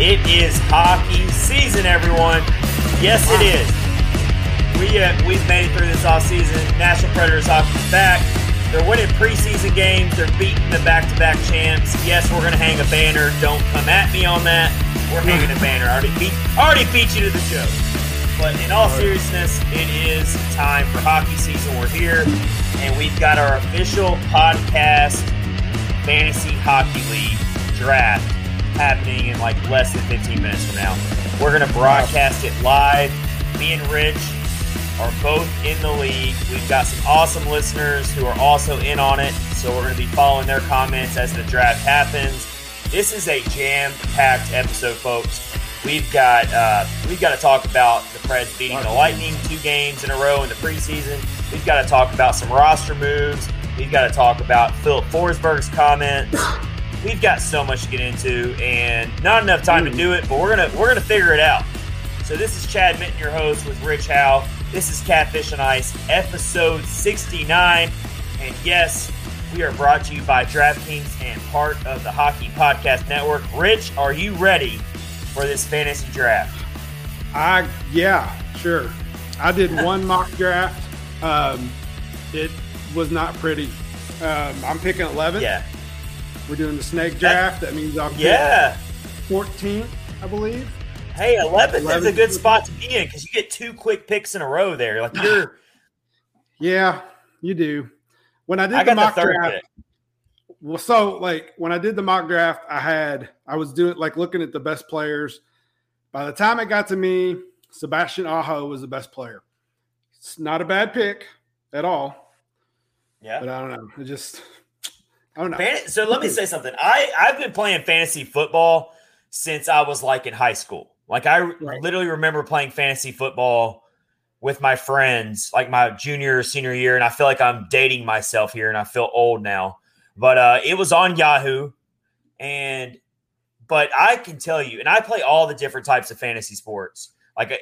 It is hockey season, everyone. Yes, it is. We've made it through this offseason. Nashville Predators hockey's back. They're winning preseason games. They're beating the back-to-back champs. Yes, we're going to hang a banner. Don't come at me on that. We're hanging a banner. I already beat you to the show. But in all seriousness, it is time for hockey season. We're here, and we've got our official podcast Fantasy Hockey League draft happening in like less than 15 minutes from now. We're going to broadcast it live. Me and Rich are both in the league. We've got some awesome listeners who are also in on it, so we're going to be following their comments as the draft happens. This is a jam-packed episode, folks. We've got to talk about the Preds beating the Lightning 2 games in a row in the preseason. We've got to talk about some roster moves. We've got to talk about Filip Forsberg's comments. We've got so much to get into, and not enough time to do it. But we're gonna figure it out. So this is Chad Minton, your host, with Rich Howe. This is Catfish and Ice, episode 69, and yes, we are brought to you by DraftKings and part of the Hockey Podcast Network. Rich, are you ready for this fantasy draft? Yeah, sure. I did one mock draft. It was not pretty. I'm picking 11th. Yeah. We're doing the snake draft. That means I'm picking 14th, I believe. Hey, 11th is a good spot to be in because you get 2 quick picks in a row there. Like you're. Yeah, you do. When I did the mock draft. Well, so like when I did the mock draft, I was looking at the best players. By the time it got to me, Sebastian Aho was the best player. It's not a bad pick at all. Yeah, but I don't know. So let me say something. I've been playing fantasy football since I was like in high school. Like I literally remember playing fantasy football with my friends, like my junior or senior year. And I feel like I'm dating myself here, and I feel old now. But it was on Yahoo, but I can tell you, and I play all the different types of fantasy sports. Like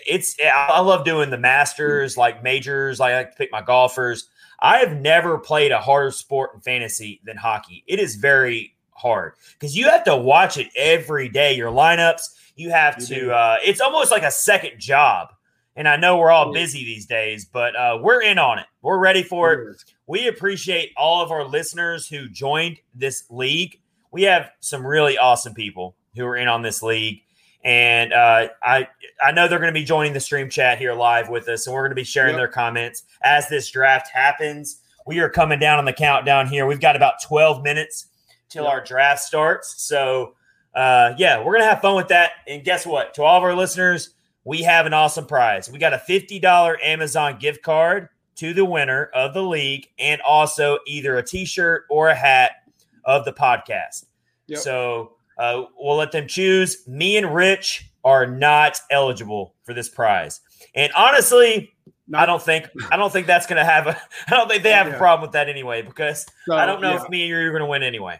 I love doing the masters, like majors. I like to pick my golfers. I have never played a harder sport in fantasy than hockey. It is very hard because you have to watch it every day. Your lineups, you have to. It's almost like a second job. And I know we're all busy these days, but we're in on it. We're ready for it. We appreciate all of our listeners who joined this league. We have some really awesome people who are in on this league. And I know they're going to be joining the stream chat here live with us, and we're going to be sharing their comments as this draft happens. We are coming down on the countdown here. We've got about 12 minutes till our draft starts. So, we're going to have fun with that. And guess what? To all of our listeners, we have an awesome prize. We got a $50 Amazon gift card to the winner of the league, and also either a T-shirt or a hat of the podcast. Yep. So we'll let them choose. Me and Rich are not eligible for this prize, and honestly, I don't think that's going to have a. I don't think they have a problem with that anyway, because I don't know if me and you're going to win anyway.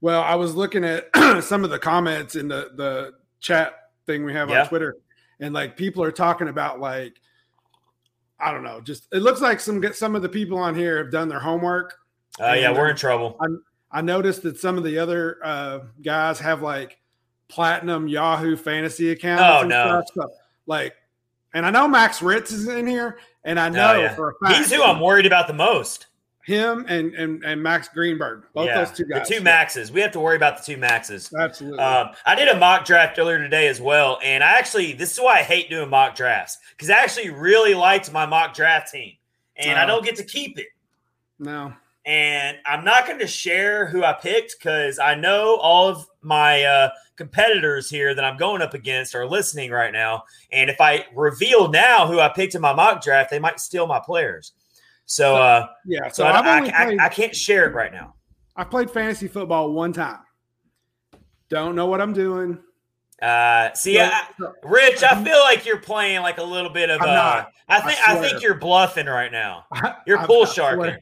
Well, I was looking at some of the comments in the chat thing we have on Twitter. And like people are talking about like, I don't know, just it looks like some of the people on here have done their homework. Oh yeah, we're in trouble. I noticed that some of the other guys have like platinum Yahoo fantasy accounts. Stuff. Like, and I know Max Ritz is in here, and I know for a fact he's who I'm worried about the most. Him and Max Greenberg, both those two guys. The two Maxes. We have to worry about the two Maxes. Absolutely. I did a mock draft earlier today as well, and this is why I hate doing mock drafts, because I actually really liked my mock draft team, and I don't get to keep it. No. And I'm not going to share who I picked because I know all of my competitors here that I'm going up against are listening right now, and if I reveal now who I picked in my mock draft, they might steal my players. So I can't share it right now. I played fantasy football one time. Don't know what I'm doing. Rich, I feel like you're playing like a little bit of. I think you're bluffing right now. You're pool sharking.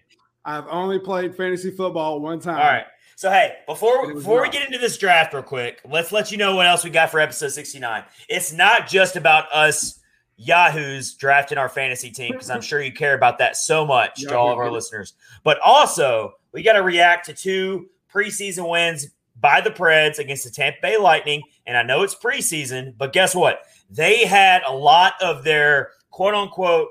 I've only played fantasy football one time. All right. So, hey, before we get into this draft real quick, let's let you know what else we got for episode 69. It's not just about us Yahoos drafting our fantasy team, because I'm sure you care about that so much to all of our listeners. But also, we got to react to two preseason wins by the Preds against the Tampa Bay Lightning. And I know it's preseason, but guess what? They had a lot of their quote-unquote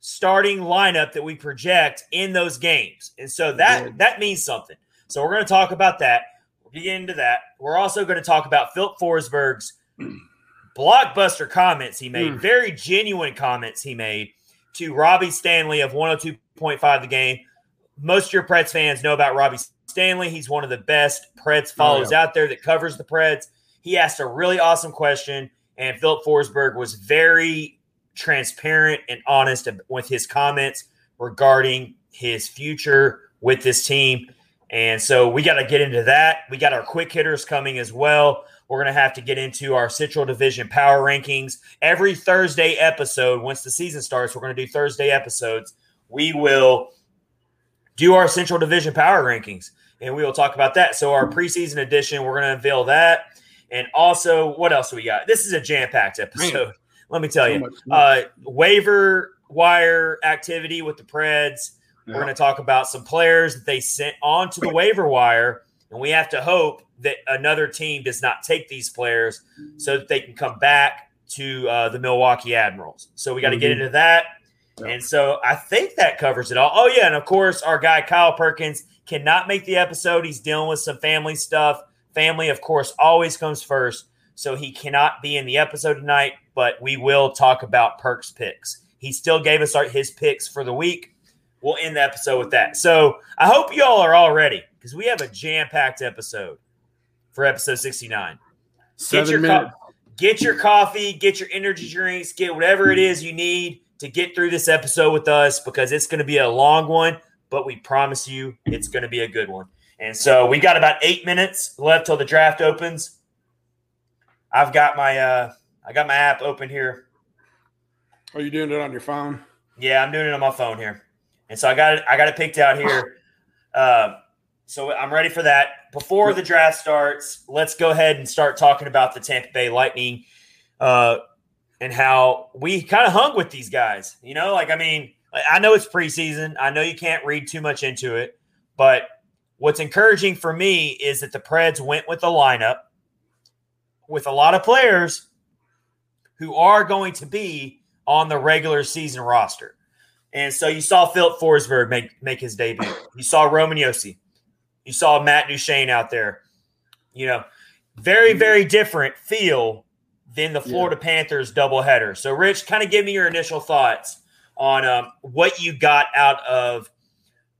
starting lineup that we project in those games. And so that means something. So we're going to talk about that. We'll get into that. We're also going to talk about Filip Forsberg's blockbuster comments he made, very genuine comments he made to Robbie Stanley of 102.5 The Game. Most of your Preds fans know about Robbie Stanley. He's one of the best Preds follows out there that covers the Preds. He asked a really awesome question, and Filip Forsberg was very transparent and honest with his comments regarding his future with this team. And so we got to get into that. We got our quick hitters coming as well. We're going to have to get into our Central Division power rankings. Every Thursday episode, once the season starts, we're going to do Thursday episodes. We will do our Central Division power rankings, and we will talk about that. So our preseason edition, we're going to unveil that. And also, what else do we got? This is a jam-packed episode. Man, let me tell you. Waiver wire activity with the Preds. We're going to talk about some players that they sent onto the waiver wire, and we have to hope that another team does not take these players so that they can come back to the Milwaukee Admirals. So we got to get into that. Yeah. And so I think that covers it all. Oh, yeah, and, of course, our guy Kyle Perkins cannot make the episode. He's dealing with some family stuff. Family, of course, always comes first, so he cannot be in the episode tonight, but we will talk about Perk's picks. He still gave us his picks for the week. We'll end the episode with that. So I hope y'all are all ready, because we have a jam-packed episode for episode 69. Get your coffee, get your energy drinks, get whatever it is you need to get through this episode with us, because it's going to be a long one, but we promise you it's going to be a good one. And so we got about 8 minutes left till the draft opens. I've got my I got my app open here. Are you doing it on your phone? Yeah, I'm doing it on my phone here. And so I got it picked out here. So I'm ready for that. Before the draft starts, let's go ahead and start talking about the Tampa Bay Lightning and how we kind of hung with these guys. You know, like, I mean, I know it's preseason. I know you can't read too much into it. But what's encouraging for me is that the Preds went with a lineup with a lot of players who are going to be on the regular season roster. And so you saw Filip Forsberg make his debut. You saw Roman Josi. You saw Matt Duchene out there. You know, very, very different feel than the Florida Panthers doubleheader. So, Rich, kind of give me your initial thoughts on what you got out of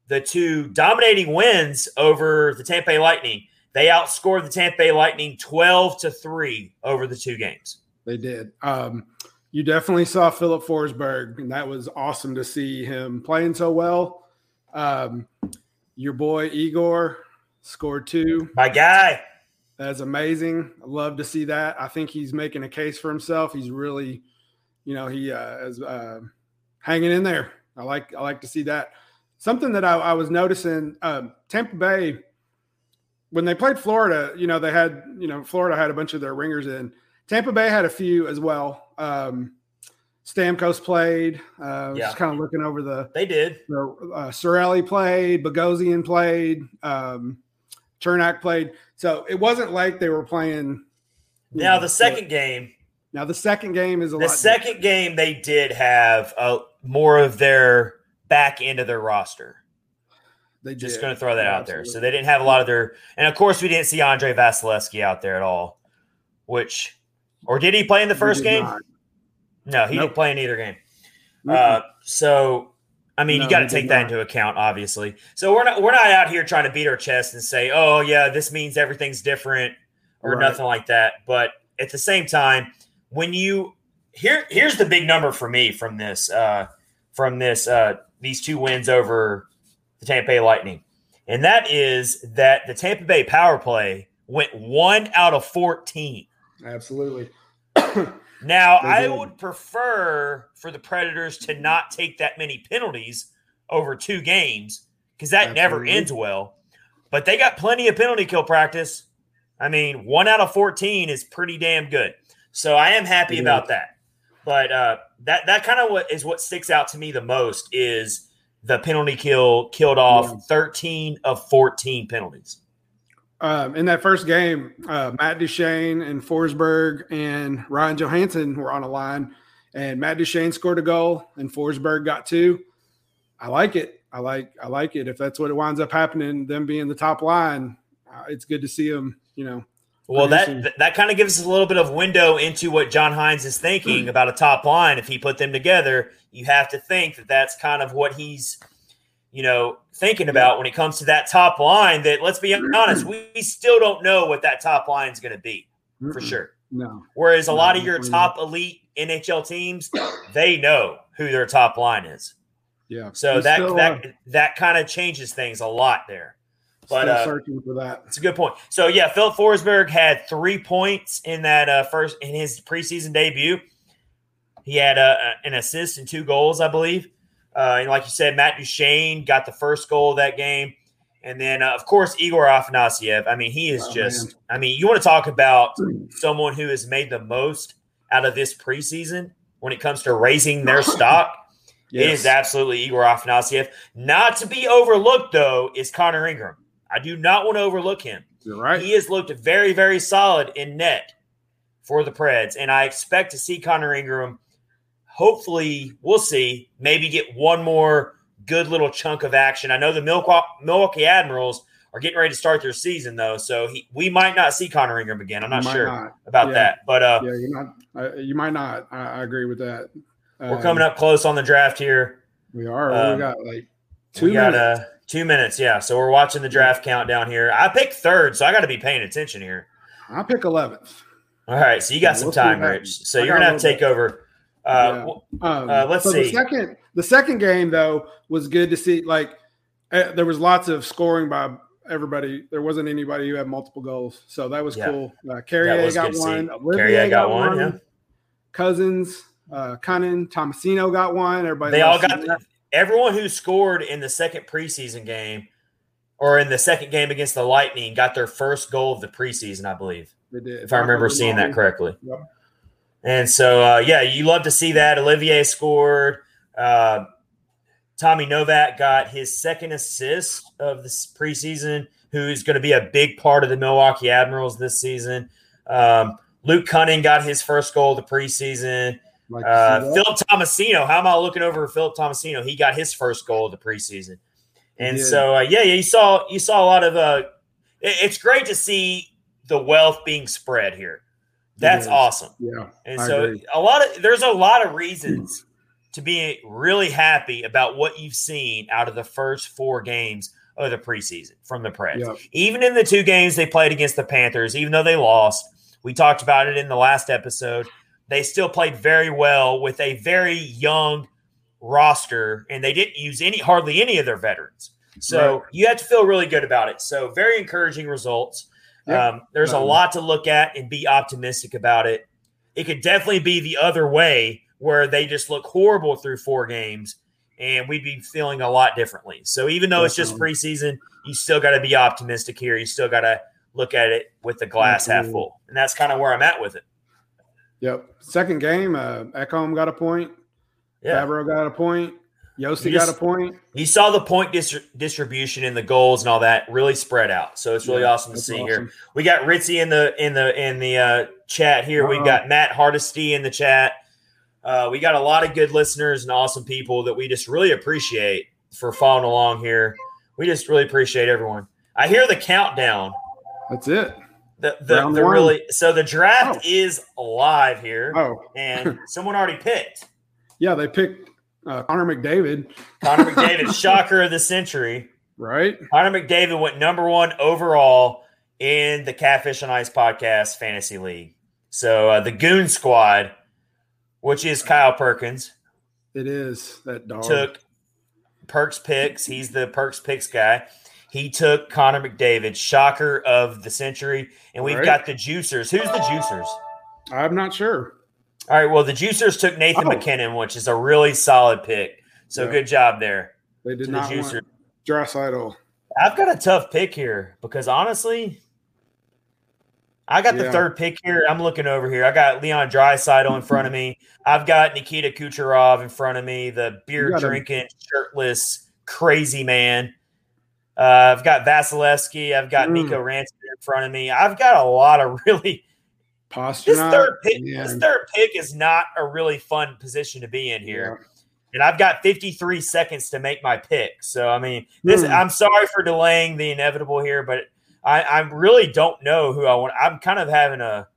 the two dominating wins over the Tampa Bay Lightning. They outscored the Tampa Bay Lightning 12-3 over the two games. They did. You definitely saw Filip Forsberg, and that was awesome to see him playing so well. Your boy Igor scored two. My guy. That's amazing. I love to see that. I think he's making a case for himself. He's really, you know, he is hanging in there. I like to see that. Something that I was noticing, Tampa Bay, when they played Florida, you know, Florida had a bunch of their ringers in. Tampa Bay had a few as well. Stamkos played. Just kind of looking over the. They did. Cirelli played. Bogosian played. Chernak played. So it wasn't like they were playing. Now the second game is a lot. The second game they did have more of their back end of their roster. They just going to throw that out there. So they didn't have a lot of their, and of course we didn't see Andrei Vasilevskiy out there at all, which. Or did he play in the first game? Not. No, he didn't play in either game. You got to take that into account, obviously. So we're not out here trying to beat our chest and say, oh, yeah, this means everything's different or nothing like that. But at the same time, here's the big number for me from this these two wins over the Tampa Bay Lightning. And that is that the Tampa Bay power play went 1 out of 14. Absolutely. Now, I would prefer for the Predators to not take that many penalties over 2 games because that never ends well. But they got plenty of penalty kill practice. I mean, 1 out of 14 is pretty damn good. So I am happy about that. But that kind of is what sticks out to me the most is the penalty kill killed off 13 of 14 penalties. In that first game, Matt Duchene and Forsberg and Ryan Johansson were on a line, and Matt Duchene scored a goal and Forsberg got 2. I like it. I like it. If that's what it winds up happening, them being the top line, it's good to see them, you know. Well, that kind of gives us a little bit of window into what John Hines is thinking about a top line. If he put them together, you have to think that that's kind of what he's, you know, thinking about when it comes to that top line. That, let's be honest, we still don't know what that top line is going to be for sure. No. Whereas a lot of your top elite NHL teams, they know who their top line is. Yeah. So that kind of changes things a lot there. But searching for that. It's a good point. So yeah, Filip Forsberg had 3 points in that in his preseason debut. He had an assist and 2 goals, I believe. And like you said, Matt Duchene got the first goal of that game, and then of course Igor Afanasiev. I mean, he is just. Man. I mean, you want to talk about someone who has made the most out of this preseason when it comes to raising their stock. Yes. It is absolutely Igor Afanasiev. Not to be overlooked though is Connor Ingram. I do not want to overlook him. You're right. He has looked very, very solid in net for the Preds, and I expect to see Connor Ingram. Hopefully, we'll see, maybe get one more good little chunk of action. I know the Milwaukee Admirals are getting ready to start their season, though, so we might not see Connor Ingram again. I'm not sure about that. But you might not. I agree with that. We're coming up close on the draft here. We are. We got like 2 minutes. 2 minutes, yeah. So we're watching the draft countdown here. I picked 3rd, so I got to be paying attention here. I pick 11th. All right, so you got some time, Rich. So you're gonna have to take over. Let's see. The second game though was good to see. Like there was lots of scoring by everybody. There wasn't anybody who had multiple goals, so that was cool. Carrier got one. Carrier got one. Yeah. Cousins, Cunning, Tomasino got one. Everybody. They all got. Everyone who scored in the second preseason game or in the second game against the Lightning got their first goal of the preseason, I believe, they did. If I remember seeing that correctly. Yep. And so, you love to see that. Olivier scored. Tommy Novak got his second assist of this preseason, who's going to be a big part of the Milwaukee Admirals this season. Luke Cunning got his first goal of the preseason. Philip Tomasino. How am I looking over Philip Tomasino? He got his first goal of the preseason, and so you saw a lot of. It's great to see the wealth being spread here. That's awesome. Yeah, and I agree. There's a lot of reasons to be really happy about what you've seen out of the first 4 games of the preseason from the Preds. Yeah. Even in the 2 games they played against the Panthers, even though they lost, we talked about it in the last episode. They still played very well with a very young roster, and they didn't use hardly any of their veterans. So you have to feel really good about it. So very encouraging results. Yeah. There's a lot to look at and be optimistic about it. It could definitely be the other way where they just look horrible through 4 games, and we'd be feeling a lot differently. So even though it's just preseason, you still got to be optimistic here. You still got to look at it with the glass half full, and that's kind of where I'm at with it. Yep. Second game, Ekholm got a point. Yeah. Favreau got a point. Josi got a point. You saw the point distribution and the goals and all that really spread out. So it's really awesome to see here. We got Ritzy in the chat here. We've got Matt Hardesty in the chat. We got a lot of good listeners and awesome people that we just really appreciate for following along here. We just really appreciate everyone. I hear the countdown. That's it. The draft is live here. And someone already picked. Yeah, they picked Connor McDavid. Connor McDavid, shocker of the century. Right. Connor McDavid went number 1 overall in the Catfish and Ice podcast fantasy league. So the Goon Squad, which is Kyle Perkins. It is that dog. Took Perks Picks. He's the Perks Picks guy. He took Connor McDavid, shocker of the century. And we've got the Juicers. Who's the Juicers? I'm not sure. All right, well, the Juicers took Nathan McKinnon, which is a really solid pick. So good job there. They did not want Draisaitl. I've got a tough pick here because, honestly, I got the third pick here. I'm looking over here. I got Leon Draisaitl in front of me. I've got Nikita Kucherov in front of me, the beer-drinking, shirtless, crazy man. I've got Vasilevskiy. I've got Mikko Rantanen in front of me. I've got a lot of really – this third pick is not a really fun position to be in here. Yeah. And I've got 53 seconds to make my pick. So, I mean, this. I'm sorry for delaying the inevitable here, but I really don't know who I want. I'm kind of having a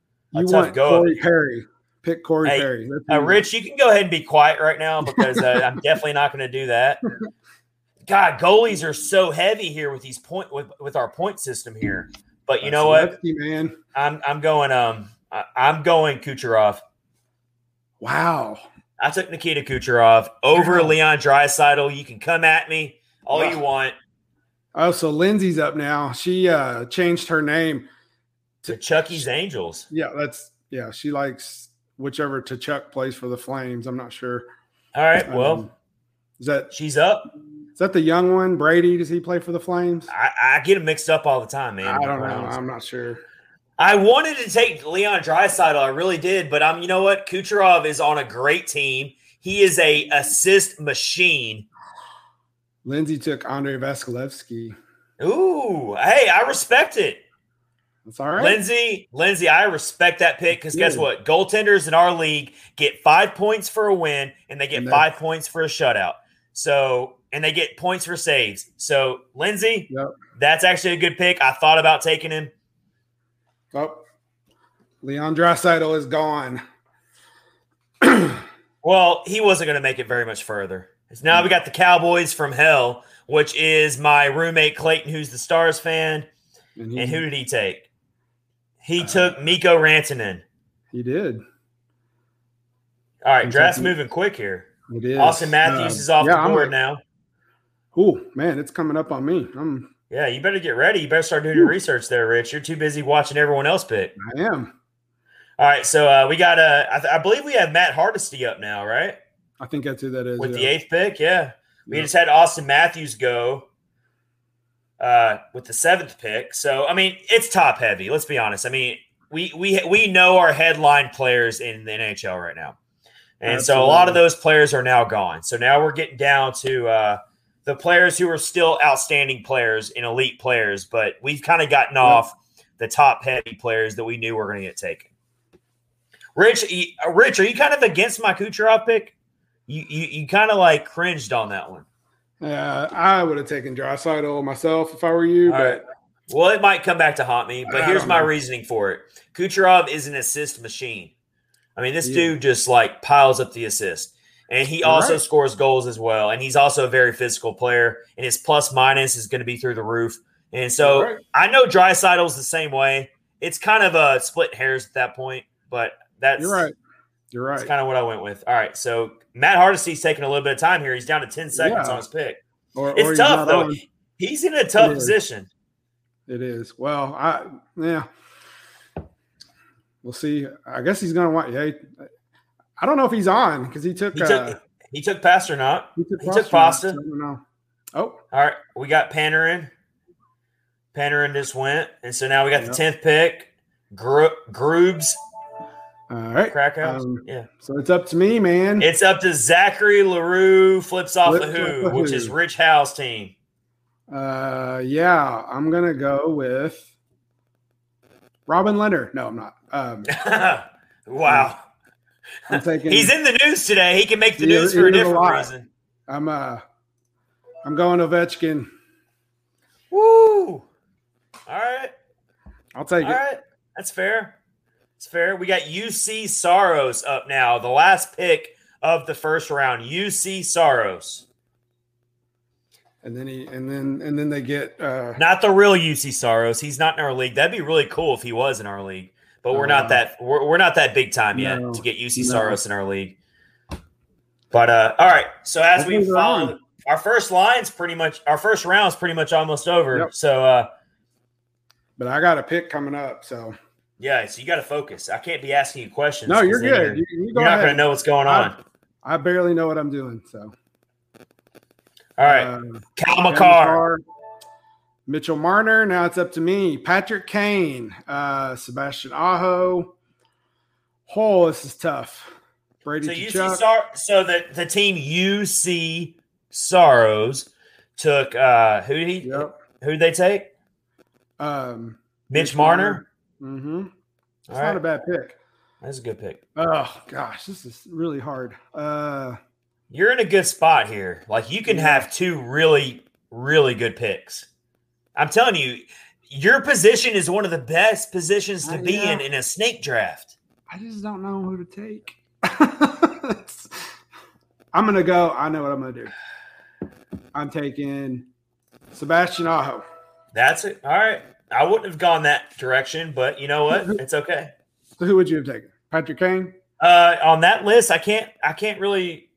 tough go. Corey Perry. Pick Corey Perry. Rich, you can go ahead and be quiet right now because I'm definitely not going to do that. God, goalies are so heavy here with these with our point system here. But you know what, man? I'm going Kucherov. Wow. I took Nikita Kucherov over Leon Draisaitl. You can come at me all you want. Oh, so Lindsay's up now. She changed her name to Chucky's Angels. Yeah, she likes whichever Tkachuk plays for the Flames. I'm not sure. All right, she's up. Is that the young one, Brady? Does he play for the Flames? I get him mixed up all the time, man. I don't know. I'm not sure. I wanted to take Leon Draisaitl. I really did, but you know what? Kucherov is on a great team. He is an assist machine. Lindsay took Andrei Vasilevskiy. Ooh, hey, I respect it. That's all right. Lindsay, I respect that pick because guess what? Goaltenders in our league get 5 points for a win, and they get 5 points for a shutout. So, and they get points for saves. So, Lindsay, that's actually a good pick. I thought about taking him. Oh, Leon Draisaitl is gone. Well, he wasn't going to make it very much further. Now we got the Cowboys from hell, which is my roommate Clayton, who's the Stars fan. And who did he take? He took Mikko Rantanen. He did. All right, draft's moving quick here. It is. Auston Matthews is off the board now. Oh, man, it's coming up on me. Yeah, you better get ready. You better start doing your research there, Rich. You're too busy watching everyone else pick. I am. All right, so we got I believe we have Matt Hardesty up now, right? I think that's who that is. With the eighth pick, We just had Auston Matthews go with the seventh pick. So, I mean, it's top heavy. Let's be honest. I mean, we know our headline players in the NHL right now. And absolutely. So a lot of those players are now gone. So now we're getting down to the players who are still outstanding players and elite players, but we've kind of gotten off the top heavy players that we knew were going to get taken. Rich, are you kind of against my Kucherov pick? You kind of like cringed on that one. I would have taken Draisaitl myself if I were you. But right. Well, it might come back to haunt me, but here's my reasoning for it. Kucherov is an assist machine. I mean, this dude just like piles up the assist. And he also scores goals as well. And he's also a very physical player. And his plus minus is going to be through the roof. And so I know Draisaitl's the same way. It's kind of a split hairs at that point, but that's – You're right. That's kind of what I went with. All right, so Matt Hardesty's taking a little bit of time here. He's down to 10 seconds on his pick. Or it's tough, though. He's in a tough position. It is. Well, we'll see. I guess he's going to want I don't know if he's on because he took Pasternak. He took Pasta. So all right. We got Panarin. Panarin just went. And so now we got the 10th pick. Groobs. All right. Krakow. So it's up to me, man. It's up to Zachary LaRue flips off the Who, which is Rich Howe's team. I'm going to go with Robin Leonard. No, I'm not. Wow. I'm thinking, he's in the news today. He can make the news for a different reason. I'm going Ovechkin. Woo! All right. I'll take it. All right. That's fair. It's fair. We got Juuse Saros up now, the last pick of the first round. Juuse Saros. And then he they get not the real Juuse Saros. He's not in our league. That'd be really cool if he was in our league. But we're not that we're not that big time yet to get Juuse Saros in our league. But all right, so as we follow Our first round's pretty much almost over. Yep. So, but I got a pick coming up. So, yeah, so you got to focus. I can't be asking you questions. No, you're good. You're not going to know what's going on. I barely know what I'm doing. So, all right, Kyle McCarr. Mitchell Marner. Now it's up to me. Patrick Kane, Sebastian Aho. Oh, this is tough. Brady Tkachuk. The team Juuse Saros took who did they take? Mitch Marner. Mm-hmm. That's not a bad pick. That's a good pick. Oh gosh, this is really hard. You're in a good spot here. Like you can have two really, really good picks. I'm telling you, your position is one of the best positions to be in a snake draft. I just don't know who to take. I'm going to go. I know what I'm going to do. I'm taking Sebastian Aho. That's it. All right. I wouldn't have gone that direction, but you know what? It's okay. So who would you have taken? Patrick Kane? On that list, I can't really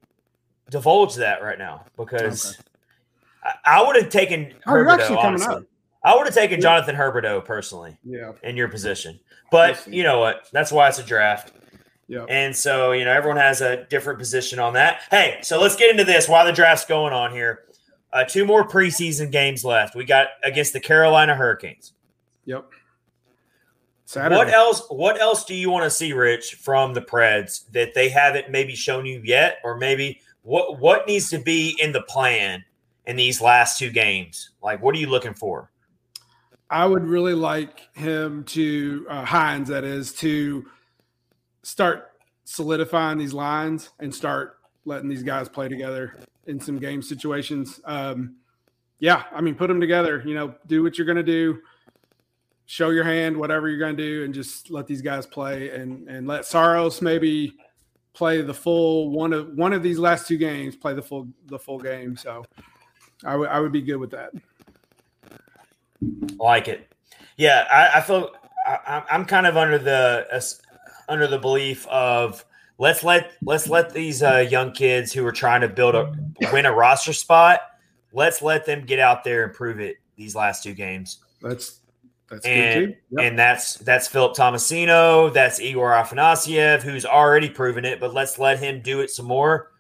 divulge that right now because – I would have taken Huberdeau, honestly. I would have taken Jonathan Huberdeau personally in your position. But you know what? That's why it's a draft. Yep. And so, you know, everyone has a different position on that. Hey, so let's get into this while the draft's going on here. Two more preseason games left. We got against the Carolina Hurricanes. Yep. Saturday. What else do you want to see, Rich, from the Preds that they haven't maybe shown you yet? Or maybe what needs to be in the plan in these last two games? Like, what are you looking for? I would really like him to Hines, that is, to start solidifying these lines and start letting these guys play together in some game situations. I mean, put them together, you know, do what you're going to do, show your hand, whatever you're going to do, and just let these guys play and let Saros maybe play the full one of these last two games, play the full game. So I would be good with that. I like it. Yeah, I feel I'm kind of under the belief of let's let these young kids who are trying to win a roster spot, let's let them get out there and prove it these last two games. That's good too. Yep. And that's Philip Tomasino, that's Igor Afanasiev, who's already proven it, but let's let him do it some more.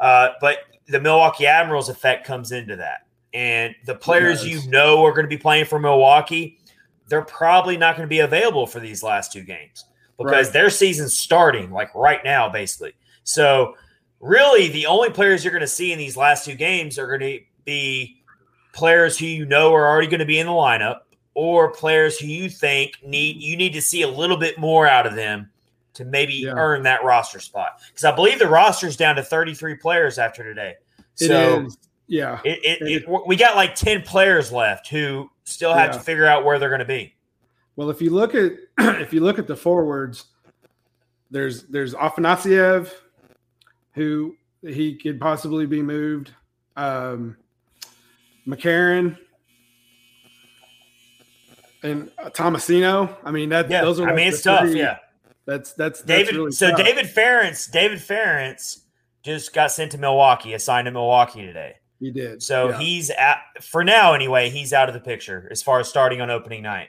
But the Milwaukee Admirals effect comes into that. And the players you know are going to be playing for Milwaukee, they're probably not going to be available for these last two games because their season's starting like right now, basically. So really the only players you're going to see in these last two games are going to be players who you know are already going to be in the lineup or players who you think you need to see a little bit more out of them to maybe earn that roster spot. Because I believe the roster's down to 33 players after today. So we got like 10 players left who still have to figure out where they're going to be. Well, if you look at the forwards, there's Afanasiev, who he could possibly be moved. McCarron and Tomasino. I mean those are. I mean it's tough. Yeah. That's David. Really so tough. David Ferentz just got sent to Milwaukee, assigned to Milwaukee today. He did. So he's at, for now anyway, he's out of the picture as far as starting on opening night.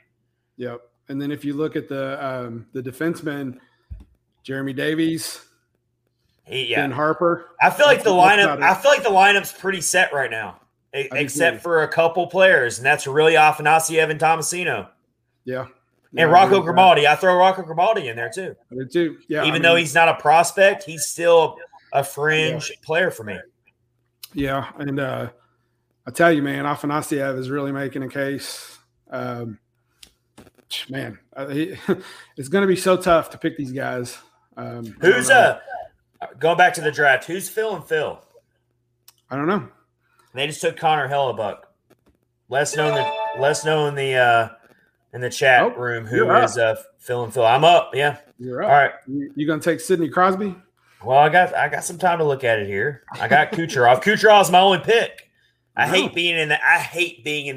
Yep. And then if you look at the defensemen, Jeremy Davies, Ben Harper. I feel like the lineup's pretty set right now, except for a couple players, and that's really Afanasiev and Tomasino. Yeah. And Rocco Grimaldi. I throw Rocco Grimaldi in there too. I do too. Yeah. Even though he's not a prospect, he's still a fringe player for me. Yeah. And I tell you, man, Afanasiev is really making a case. It's going to be so tough to pick these guys. Who's going back to the draft? Who's Phil and Phil? I don't know. They just took Connor Hellebuck. In the chat room, who is Phil and Phil? I'm up. Yeah, you're up. All right, you gonna take Sidney Crosby? Well, I got some time to look at it here. I got Kucherov. Kucherov's my only pick. I hate being in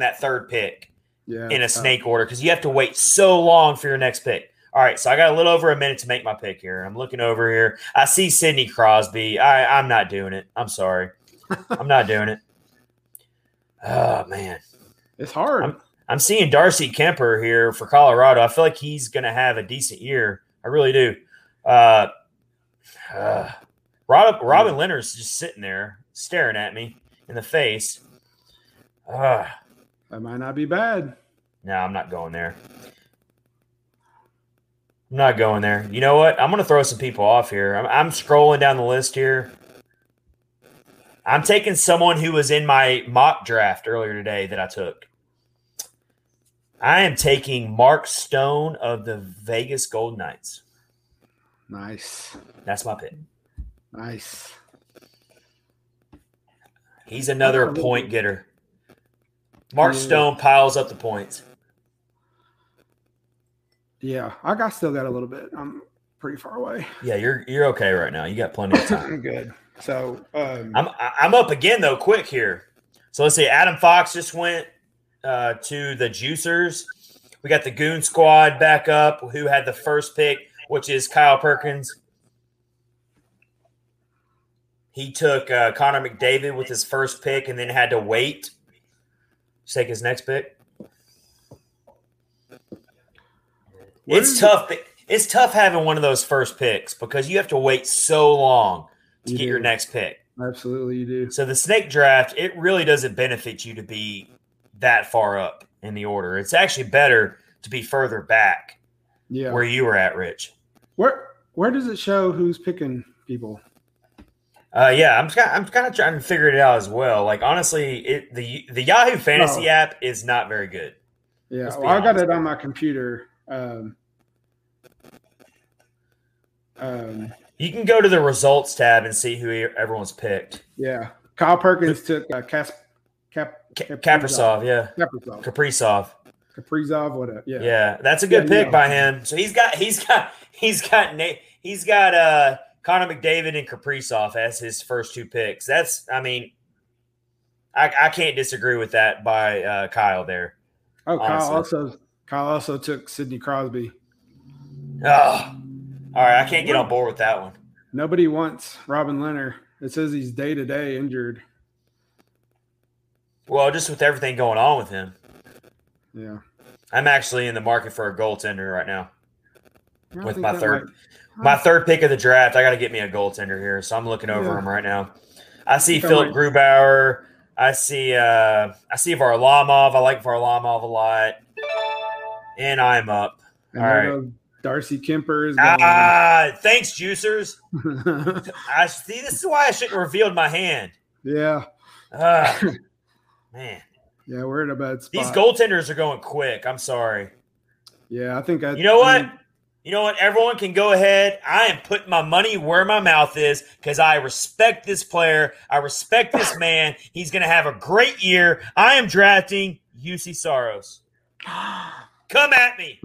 that third pick in a snake order because you have to wait so long for your next pick. All right, so I got a little over a minute to make my pick here. I'm looking over here. I see Sidney Crosby. I'm not doing it. I'm sorry. I'm not doing it. Oh, man. It's hard. I'm seeing Darcy Kemper here for Colorado. I feel like he's going to have a decent year. I really do. Robin Leonard's just sitting there staring at me in the face. That might not be bad. No, I'm not going there. I'm not going there. You know what? I'm going to throw some people off here. I'm scrolling down the list here. I'm taking someone who was in my mock draft earlier today that I took. I am taking Mark Stone of the Vegas Golden Knights. Nice. That's my pick. Nice. He's another point getter. Mark Stone piles up the points. Yeah, I still got a little bit. I'm pretty far away. Yeah, you're okay right now. You got plenty of time. I'm good. So I'm up again though. Quick here. So let's see. Adam Fox just went to the Juicers. We got the Goon Squad back up, who had the first pick, which is Kyle Perkins. He took Connor McDavid with his first pick, and then had to wait to take his next pick. It's tough. It's tough having one of those first picks because you have to wait so long to get your next pick. Absolutely, you do. So the snake draft, it really doesn't benefit you to be that far up in the order. It's actually better to be further back. Yeah, where you were at, Rich. Where does it show who's picking people? Yeah, I'm kind of trying to figure it out as well. Like honestly, the Yahoo Fantasy app is not very good. Yeah, I got it on my computer. You can go to the results tab and see who everyone's picked. Yeah, Kyle Perkins took Kaprizov. Yeah, Kaprizov. Whatever. Yeah, that's a good pick by him. So he's got Connor McDavid and Kaprizov as his first two picks. That's, I mean, I can't disagree with that by Kyle there. Oh, honestly. Kyle also took Sidney Crosby. Oh, all right. I can't get on board with that one. Nobody wants Robin Leonard. It says he's day-to-day injured. Well, just with everything going on with him. Yeah. I'm actually in the market for a goaltender right now. With my third pick of the draft, I got to get me a goaltender here, so I'm looking over him right now. I see Philip Grubauer. I see Varlamov. I like Varlamov a lot, and I'm up. All right, Darcy Kemper is gone. Thanks, Juicers. I see. This is why I shouldn't have revealed my hand. Yeah. Man. Yeah, we're in a bad spot. These goaltenders are going quick. I'm sorry. Yeah, I think I. You know what? You know what? Everyone can go ahead. I am putting my money where my mouth is because I respect this player. I respect this man. He's going to have a great year. I am drafting Juuse Saros. Come at me.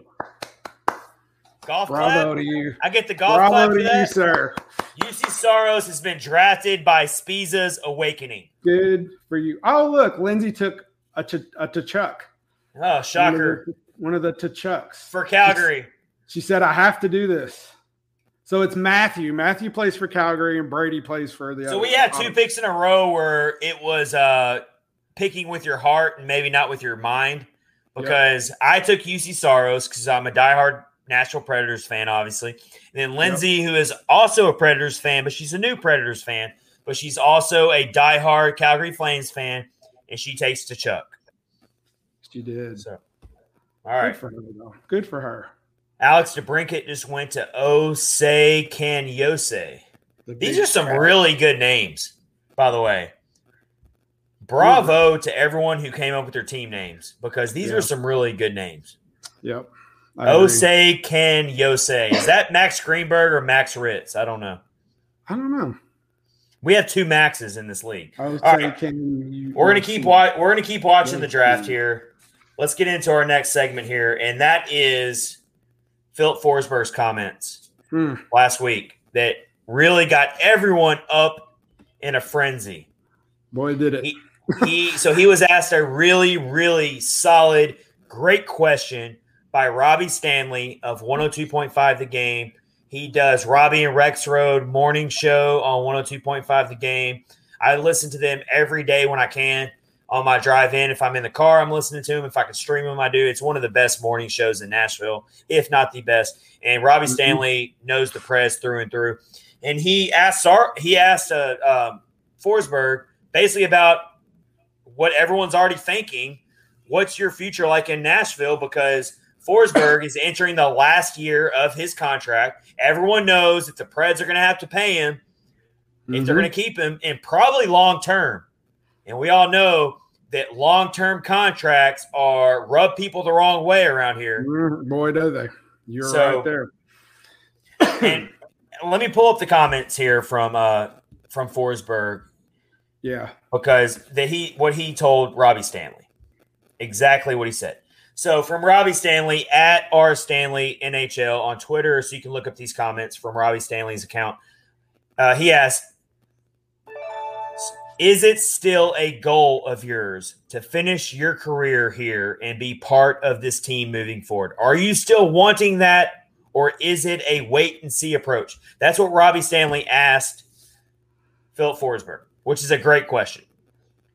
Golf club. Bravo to you. I get the golf club for that. Bravo to you, sir. Juuse Saros has been drafted by Spiza's Awakening. Good for you. Oh, look. Lindsay took a Tuchuk. Oh, shocker. One of the Tuchuks. For Calgary. She said, I have to do this. So it's Mathew. Mathew plays for Calgary and Brady plays for the other. So we had two picks in a row where it was picking with your heart and maybe not with your mind because I took Juuse Saros because I'm a diehard Nashville Predators fan, obviously. And then Lindsay, who is also a Predators fan, but she's a new Predators fan, but she's also a diehard Calgary Flames fan, and she takes to Chuck. She did. So, all right. Good for her, though. Good for her. Alex DeBrincat just went to Osei Kanyose. These are some really good names, by the way. Bravo to everyone who came up with their team names because these are some really good names. Yep. Osei Kanyose. Is that Max Greenberg or Max Ritz? I don't know. We have two Maxes in this league. We're going to keep watching the draft here. Let's get into our next segment here, and that is Filip Forsberg's comments last week that really got everyone up in a frenzy. Boy, did it. So he was asked a really, really solid, great question by Robbie Stanley of 102.5 The Game. He does Robbie and Rex Road morning show on 102.5 The Game. I listen to them every day when I can. on my drive in. If I'm in the car, I'm listening to him. If I can stream him, I do. It's one of the best morning shows in Nashville, if not the best. And Robbie Stanley knows the press through and through. And he asked Forsberg basically about what everyone's already thinking. What's your future like in Nashville? Because Forsberg is entering the last year of his contract. Everyone knows that the Preds are going to have to pay him if they're going to keep him, and probably long-term. And we all know that long-term contracts rub people the wrong way around here. Boy, do they. Right there. And let me pull up the comments here from Forsberg. Yeah. Because what he told Robbie Stanley. Exactly what he said. So from Robbie Stanley, at @RStanleyNHL on Twitter, so you can look up these comments from Robbie Stanley's account. He asked, is it still a goal of yours to finish your career here and be part of this team moving forward? Are you still wanting that, or is it a wait-and-see approach? That's what Robbie Stanley asked Filip Forsberg, which is a great question.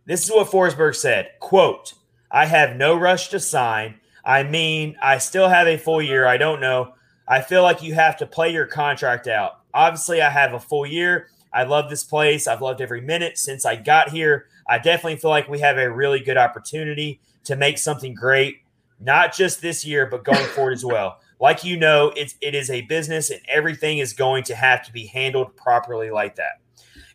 This is what Forsberg said, quote, I have no rush to sign. I mean, I still have a full year. I don't know. I feel like you have to play your contract out. Obviously, I have a full year. I love this place. I've loved every minute since I got here. I definitely feel like we have a really good opportunity to make something great, not just this year, but going forward as well. Like, you know, it is a business, and everything is going to have to be handled properly like that.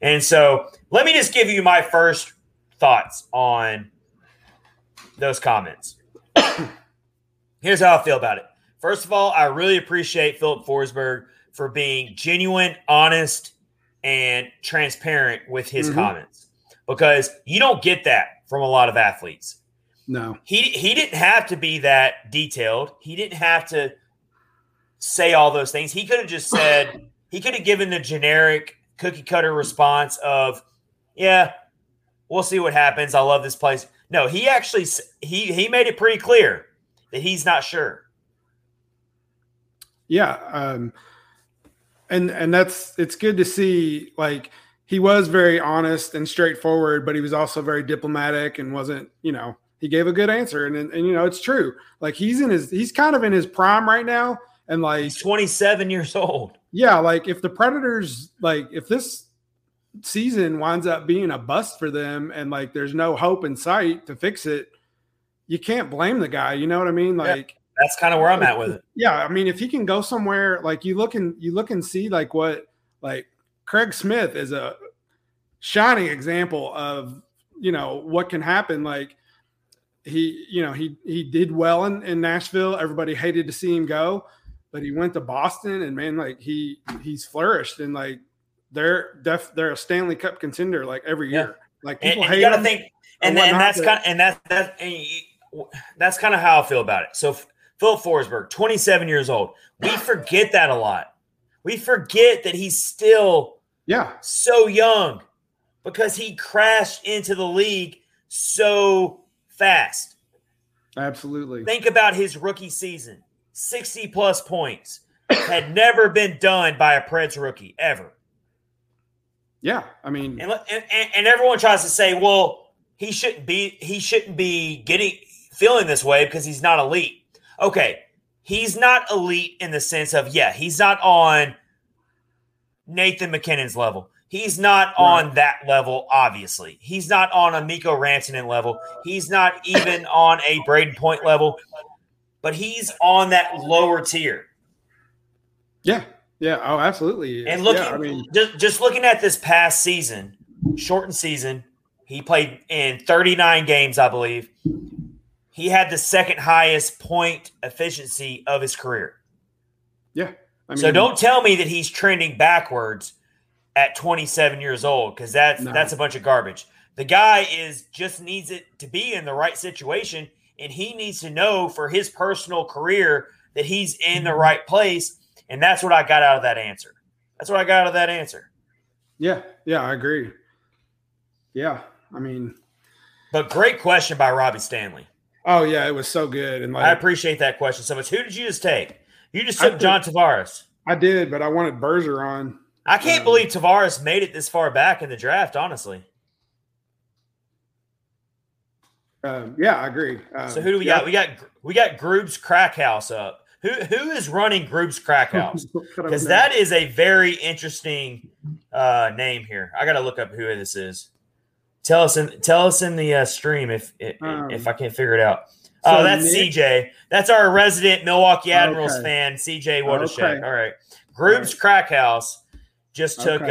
And so let me just give you my first thoughts on those comments. Here's how I feel about it. First of all, I really appreciate Filip Forsberg for being genuine, honest, and transparent with his comments, because you don't get that from a lot of athletes. No. He didn't have to be that detailed. He didn't have to say all those things. He could have just said – he could have given the generic cookie-cutter response of, yeah, we'll see what happens. I love this place. No, he actually – he made it pretty clear that he's not sure. Yeah, And that's, it's good to see, like, he was very honest and straightforward, but he was also very diplomatic and wasn't, you know, he gave a good answer. And you know, it's true. Like, he's kind of in his prime right now. And like, he's 27 years old. Yeah. Like, if the Predators, like, if this season winds up being a bust for them and like, there's no hope in sight to fix it, you can't blame the guy. You know what I mean? Like, yeah. That's kind of where I'm at with it. Yeah, I mean, if he can go somewhere, like you look and see like what, like Craig Smith is a shining example of, you know, what can happen. Like he, you know, he did well in Nashville. Everybody hated to see him go, but he went to Boston and man, like he's flourished, and like they're a Stanley Cup contender like every year. Like people and hate you gotta him think, and that's kind of, and that's kind of how I feel about it. So. Filip Forsberg, 27 years old. We forget that a lot. We forget that he's still so young because he crashed into the league so fast. Absolutely. Think about his rookie season. 60-plus points. Had never been done by a Preds rookie, ever. Yeah, I mean. And everyone tries to say, well, he shouldn't be feeling this way because he's not elite. Okay, he's not elite in the sense of, he's not on Nathan McKinnon's level. He's not on that level, obviously. He's not on a Mikko Rantanen level. He's not even on a Braden Point level. But he's on that lower tier. Yeah, yeah, oh, absolutely. And looking, just looking at this past season, shortened season, he played in 39 games, I believe. He had the second highest point efficiency of his career. Yeah. I mean, so don't tell me that he's trending backwards at 27 years old, because that's a bunch of garbage. The guy just needs it to be in the right situation, and he needs to know for his personal career that he's in the right place, and that's what I got out of that answer. Yeah, I agree. Yeah, I mean. But great question by Robbie Stanley. Oh, yeah, it was so good. And like, I appreciate that question so much. Who did you just take? You just took John Tavares. I did, but I wanted Berger on. I can't believe Tavares made it this far back in the draft, honestly. Yeah, I agree. So who do we got? We got Grubb's Crack House up. Who is running Grubb's Crack House? Because that is a very interesting name here. I got to look up who this is. Tell us in the stream if I can't figure it out. So oh, that's Nick, CJ. That's our resident Milwaukee Admirals fan, CJ Wodashek. All right, Grubb's Crack House just took.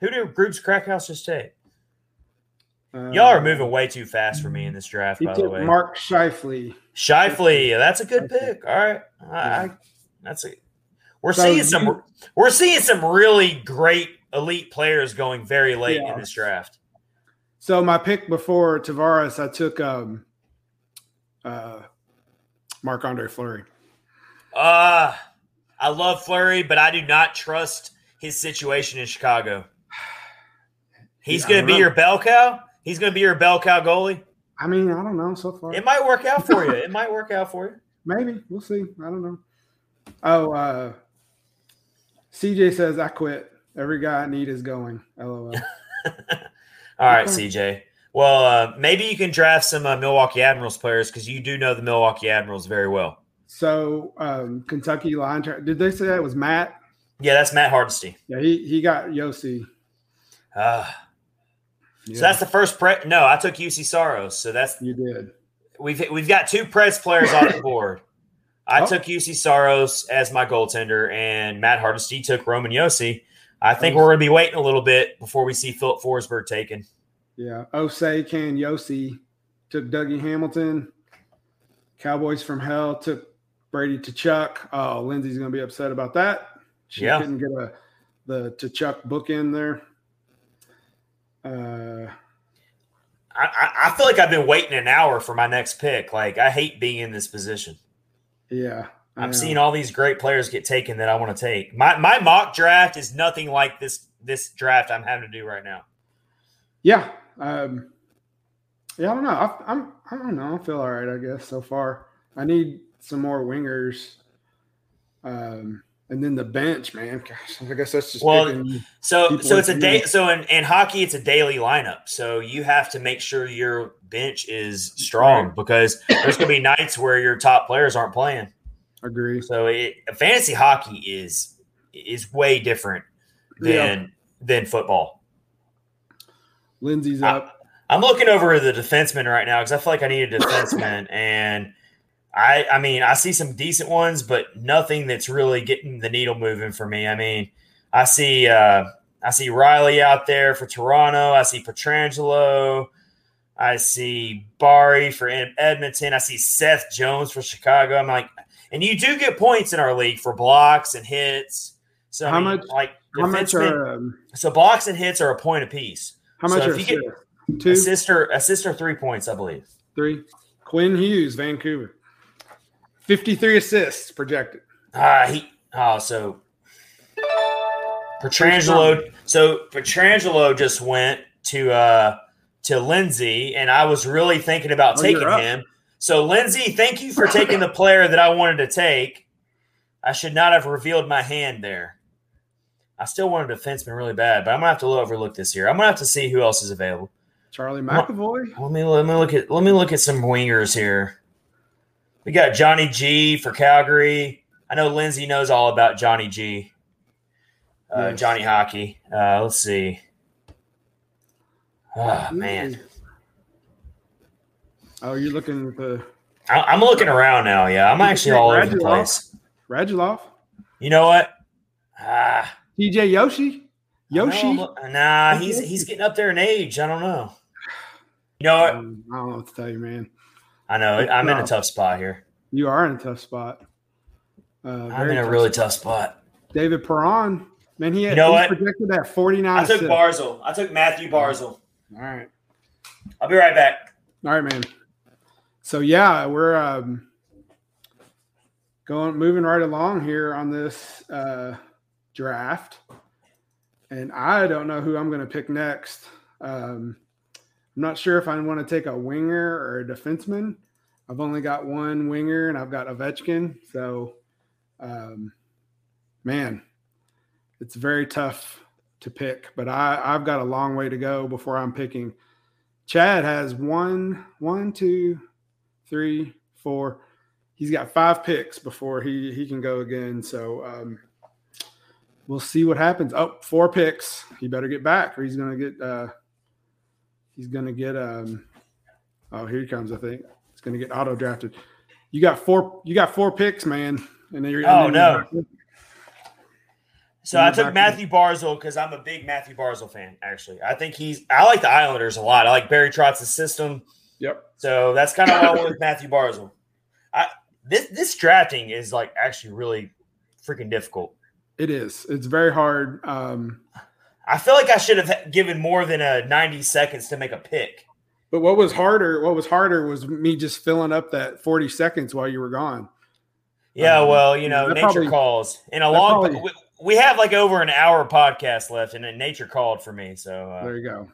Who did Grubb's Crack House just take? Y'all are moving way too fast for me in this draft, by the way. Mark Scheifele. That's a good pick. All right, We're seeing some really great elite players going very late in this draft. So my pick before Tavares, I took Marc-Andre Fleury. I love Fleury, but I do not trust his situation in Chicago. He's going to be your bell cow. He's going to be your bell cow goalie. I mean, I don't know so far. It might work out for you. Maybe. We'll see. I don't know. Oh, CJ says, I quit. Every guy I need is going. LOL. All right, CJ. Well, maybe you can draft some Milwaukee Admirals players because you do know the Milwaukee Admirals very well. So, Kentucky line. Did they say that was Matt? Yeah, that's Matt Hardesty. Yeah, he got Josi. So that's the first – no, I took Juuse Saros. So that's – You did. We've got two Preds players on the board. I took Juuse Saros as my goaltender, and Matt Hardesty took Roman Josi. I think we're going to be waiting a little bit before we see Filip Forsberg taken. Yeah. Osei Can Josi took Dougie Hamilton. Cowboys from Hell took Brady Tkachuk. Oh, Lindsay's going to be upset about that. She didn't get the Tkachuk book in there. I feel like I've been waiting an hour for my next pick. Like, I hate being in this position. Yeah. I'm seeing all these great players get taken that I want to take. My mock draft is nothing like this draft I'm having to do right now. Yeah. I don't know. I don't know. I feel all right, I guess, so far. I need some more wingers. And then the bench, man. Gosh, I guess that's just in hockey, it's a daily lineup. So you have to make sure your bench is strong because there's going to be nights where your top players aren't playing. Agree. So fantasy hockey is way different than football. Lindsay's up. I'm looking over the defenseman right now because I feel like I need a defenseman and. I mean, I see some decent ones, but nothing that's really getting the needle moving for me. I mean, I see Riley out there for Toronto. I see Pietrangelo. I see Barry for Edmonton. I see Seth Jones for Chicago. I'm like, and you do get points in our league for blocks and hits. So so blocks and hits are a point apiece. How much are two? Assist or 3 points, I believe. 3. Quinn Hughes, Vancouver. 53 assists projected. Pietrangelo. So Pietrangelo just went to Lindsay, and I was really thinking about taking him. So Lindsay, thank you for taking the player that I wanted to take. I should not have revealed my hand there. I still want a defenseman really bad, but I'm gonna have to overlook this here. I'm gonna have to see who else is available. Charlie McAvoy. Let me look at some wingers here. We got Johnny G for Calgary. I know Lindsay knows all about Johnny G. Johnny Hockey. Let's see. Oh, man. Oh, you're looking at the – I'm looking around now, yeah. I'm actually all over the place. Radulov. You know what? TJ Yoshi? Nah, he's getting up there in age. I don't know. You know what? I don't know what to tell you, man. I know. I'm in a tough spot here. You are in a tough spot. I'm in a really tough spot. David Perron. Man, he projected at 49. I took Barzal. I took Mathew Barzal. All right. I'll be right back. All right, man. So, yeah, we're moving right along here on this draft. And I don't know who I'm going to pick next. I'm not sure if I want to take a winger or a defenseman. I've only got one winger, and I've got Ovechkin. So, man, it's very tough to pick. But I've got a long way to go before I'm picking Chad has one, two, three, four. He's got five picks before he can go again. So we'll see what happens. Oh, four picks. He better get back, or he's gonna get. Oh, here he comes. I think it's gonna get auto drafted. You got four picks, man. And then you're. Oh no. So I took Mathew Barzal because I'm a big Mathew Barzal fan, actually. I like the Islanders a lot. I like Barry Trotz's system. Yep. So that's kind of all with Mathew Barzal. This drafting is, like, actually really freaking difficult. It is. It's very hard. I feel like I should have given more than 90 seconds to make a pick. But what was harder was me just filling up that 40 seconds while you were gone. Yeah, well, you know, nature probably, calls. And a long – we have like over an hour podcast left, and then nature called for me. So there you go.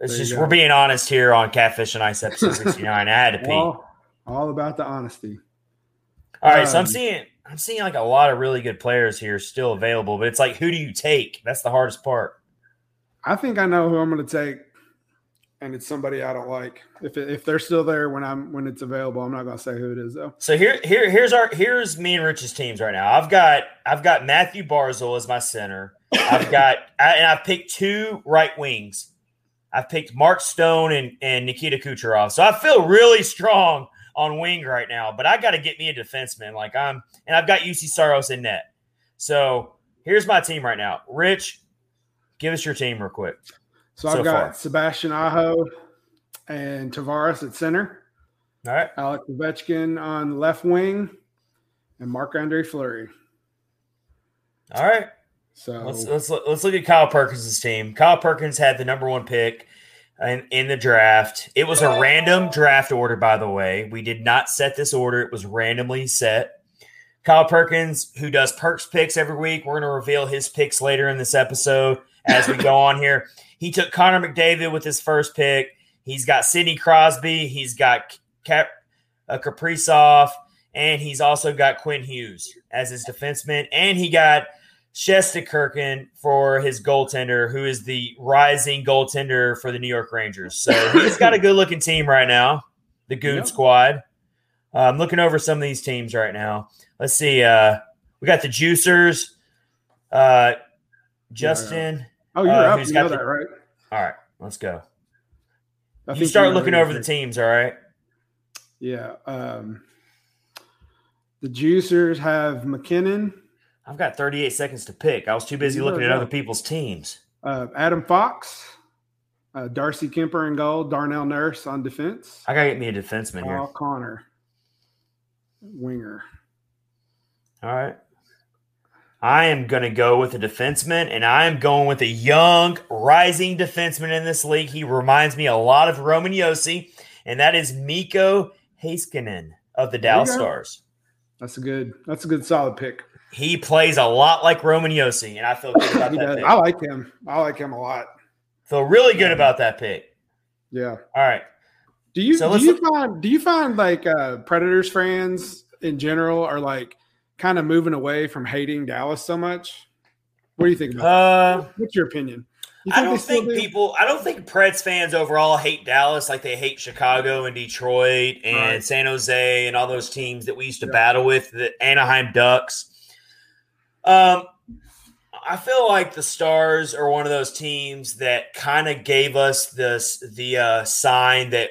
It's just we're being honest here on Catfish and Ice episode 69. I had to pee. Well, all about the honesty. All right, so I'm seeing like a lot of really good players here still available, but it's like, who do you take? That's the hardest part. I think I know who I'm going to take, and it's somebody I don't like. If they're still there when it's available, I'm not going to say who it is though. So here's me and Rich's teams right now. I've got Mathew Barzal as my center. I've picked two right wings. I've picked Mark Stone and Nikita Kucherov. So I feel really strong on wing right now, but I got to get me a defenseman. I've got Juuse Saros in net. So here's my team right now. Rich, give us your team real quick. So I've got Sebastian Aho and Tavares at center. All right. Alex Ovechkin on left wing and Marc-Andre Fleury. All right. So let's look at Kyle Perkins' team. Kyle Perkins had the number one pick in the draft. It was a random draft order, by the way. We did not set this order. It was randomly set. Kyle Perkins, who does Perks picks every week. We're going to reveal his picks later in this episode as we go on here. He took Connor McDavid with his first pick. He's got Sidney Crosby. He's got Kaprizov. And he's also got Quinn Hughes as his defenseman. And he got Shesterkin for his goaltender, who is the rising goaltender for the New York Rangers. So he's got a good-looking team right now, the Goon Squad. I'm looking over some of these teams right now. Let's see. We got the Juicers. Justin. Yeah. Oh, you're up. You know that, right? All right, let's go. You start looking over the teams, all right? Yeah. The Juicers have McKinnon. I've got 38 seconds to pick. I was too busy looking at other people's teams. Adam Fox, Darcy Kemper in goal, Darnell Nurse on defense. I got to get me a defenseman here. Connor, winger. All right. I am going to go with a defenseman, and I am going with a young, rising defenseman in this league. He reminds me a lot of Roman Josi, and that is Mikko Heiskanen of the Dallas Stars. That's a good solid pick. He plays a lot like Roman Josi, and I feel good about that pick. I like him. I like him a lot. Feel really good about that pick. Yeah. All right. Do you find like Predators fans in general are like kind of moving away from hating Dallas so much? What do you think about that? What's your opinion? I don't think Preds fans overall hate Dallas like they hate Chicago and Detroit and San Jose and all those teams that we used to battle with, the Anaheim Ducks. I feel like the Stars are one of those teams that kind of gave us the sign that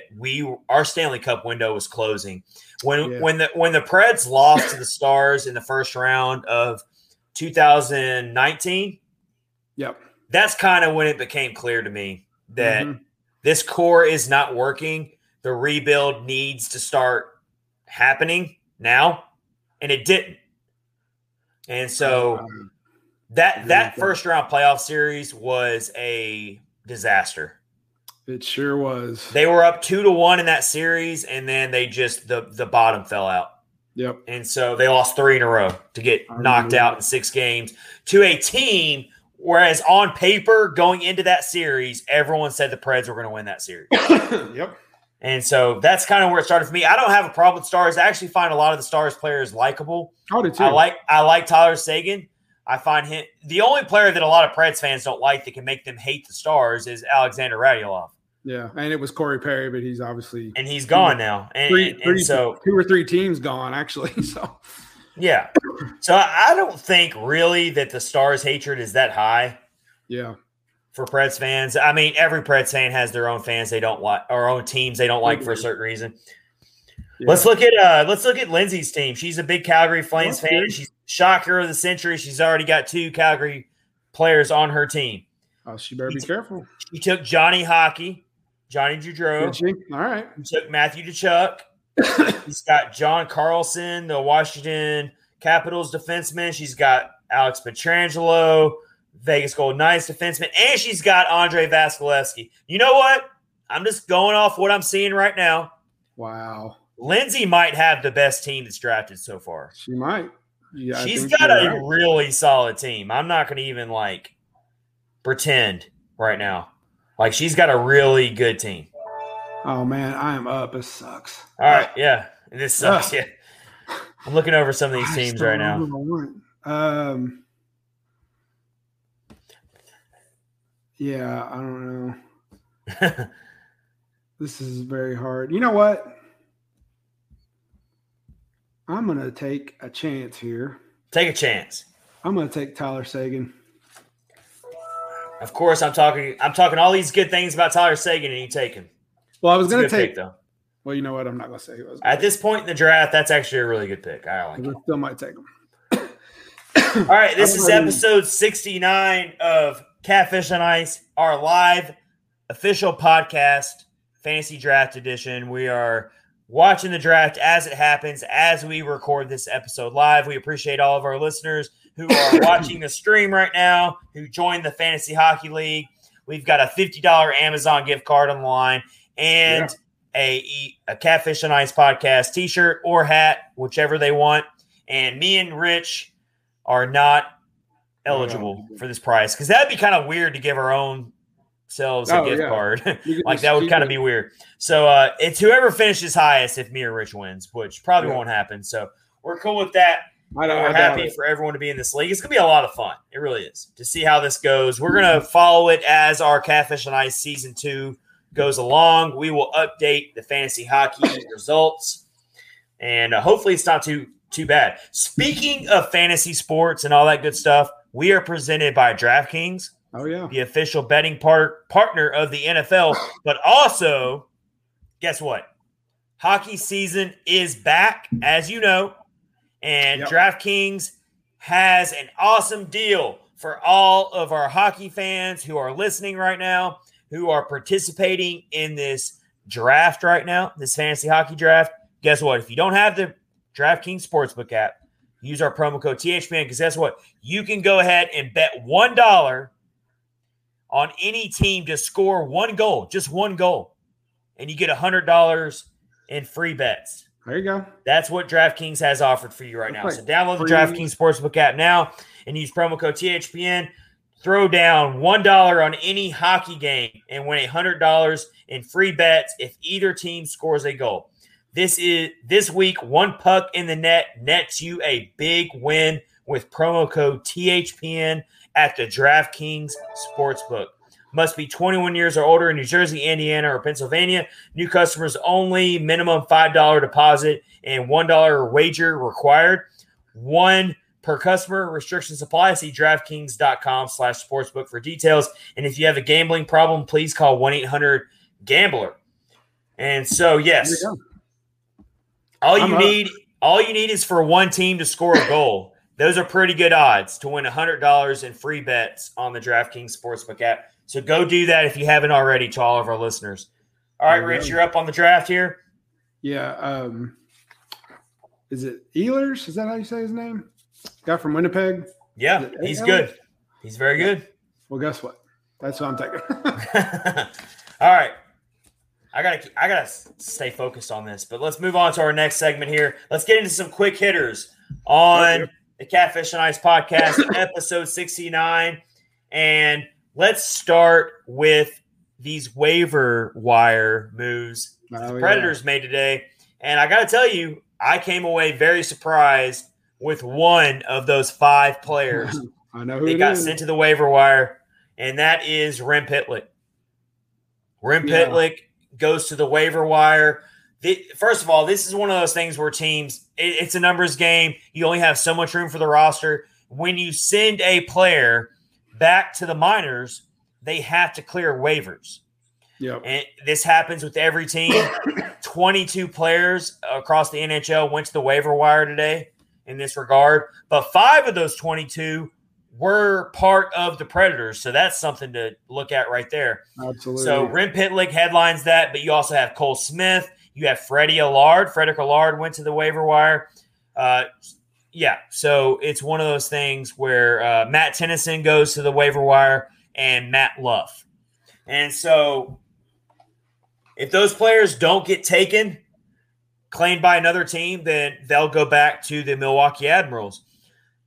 our Stanley Cup window was closing. When the Preds lost to the Stars in the first round of 2019, that's kind of when it became clear to me that this core is not working. The rebuild needs to start happening now, and it didn't. And so that first-round playoff series was a disaster. It sure was. They were up 2-1 in that series, and then they just the bottom fell out. Yep. And so they lost three in a row to get knocked out in six games to a team, whereas on paper going into that series, everyone said the Preds were going to win that series. Yep. And so that's kind of where it started for me. I don't have a problem with Stars. I actually find a lot of the Stars players likable. I do too. I like Tyler Seguin. I find him the only player that a lot of Preds fans don't like that can make them hate the Stars is Alexander Radulov. Yeah, and it was Corey Perry, but he's obviously – and he's gone now. And, so two or three teams gone, actually. So yeah. So I don't think really that the Stars' hatred is that high. Yeah. For Preds fans. I mean, every Preds fan has their own fans they don't like, or own teams they don't like for a certain reason. Yeah. Let's look at Lindsay's team. She's a big Calgary Flames fan. Good. She's shocker of the century. She's already got two Calgary players on her team. Oh, she better be careful. She took Johnny Hockey, Johnny Gaudreau. All right. She took Matthew Tkachuk. She's got John Carlson, the Washington Capitals defenseman. She's got Alex Pietrangelo, Vegas Golden Knights defenseman, and she's got Andrei Vasilevskiy. You know what? I'm just going off what I'm seeing right now. Wow. Lindsay might have the best team that's drafted so far. She might. Yeah, she's got a really solid team. I'm not going to even pretend right now. She's got a really good team. Oh, man, I am up. This sucks. All right, yeah. This sucks, yeah. I'm looking over some of these teams right now. Yeah, I don't know. This is very hard. You know what? I'm going to take a chance here. Take a chance. I'm going to take Tyler Seguin. Of course, I'm talking all these good things about Tyler Seguin, and you take him. Well, I was going to take – though. Well, you know what? I'm not going to say who I was. At this point in the draft, that's actually a really good pick. I like it. I still might take him. All right, this is episode 69 of Catfish and Ice, our live official podcast, Fantasy Draft Edition. We are watching the draft as it happens, as we record this episode live. We appreciate all of our listeners who are watching the stream right now, who joined the Fantasy Hockey League. We've got a $50 Amazon gift card on the line and a Catfish and Ice podcast t-shirt or hat, whichever they want. And me and Rich are not eligible for this prize because that'd be kind of weird to give our own selves a gift card. That would kind of be weird. So it's whoever finishes highest if me or Rich wins, which probably won't happen. So we're cool with that. We're happy for everyone to be in this league. It's going to be a lot of fun. It really is. To see how this goes. We're going to follow it as our Catfish and Ice Season 2 goes along. We will update the fantasy hockey results. And hopefully it's not too bad. Speaking of fantasy sports and all that good stuff, we are presented by DraftKings. Oh, yeah. The official betting partner of the NFL. But also, guess what? Hockey season is back, as you know. And DraftKings has an awesome deal for all of our hockey fans who are listening right now, who are participating in this draft right now, this fantasy hockey draft. Guess what? If you don't have the DraftKings Sportsbook app, use our promo code THPN because guess what? You can go ahead and bet $1 on any team to score one goal, just one goal, and you get $100 in free bets. There you go. That's what DraftKings has offered for you right now. So download the DraftKings Sportsbook app now and use promo code THPN. Throw down $1 on any hockey game and win $100 in free bets if either team scores a goal. This week, one puck in the net nets you a big win with promo code THPN at the DraftKings Sportsbook. Must be 21 years or older in New Jersey, Indiana, or Pennsylvania. New customers only. Minimum $5 deposit and $1 wager required. One per customer. Restrictions apply. See DraftKings.com/sportsbook for details. And if you have a gambling problem, please call 1-800-GAMBLER. And so, yes, all you need is for one team to score a goal. Those are pretty good odds to win $100 in free bets on the DraftKings Sportsbook app. So go do that if you haven't already to all of our listeners. All right, Rich, you're up on the draft here. Yeah. Is it Ehlers? Is that how you say his name? Guy from Winnipeg? Yeah, he's good. He's very good. Well, guess what? That's what I'm taking. All right. I gotta stay focused on this, but let's move on to our next segment here. Let's get into some quick hitters on the Catfish and Ice podcast, episode 69. And let's start with these waiver wire moves the Predators made today. And I got to tell you, I came away very surprised with one of those five players. I know who they got sent to the waiver wire, and that is Rem Pitlick. Rem Pitlick goes to the waiver wire. First of all, this is one of those things where teams, it's a numbers game. You only have so much room for the roster. When you send a player back to the minors, they have to clear waivers. Yeah, and this happens with every team. 22 players across the NHL went to the waiver wire today in this regard, but 5 of those 22 were part of the Predators, so that's something to look at right there. Absolutely. So Rem Pitlick headlines that, but you also have Cole Smith. You have Freddie Allard. Frederick Allard went to the waiver wire. So it's one of those things where Matt Tennyson goes to the waiver wire and Matt Luff. And so if those players don't get taken, claimed by another team, then they'll go back to the Milwaukee Admirals.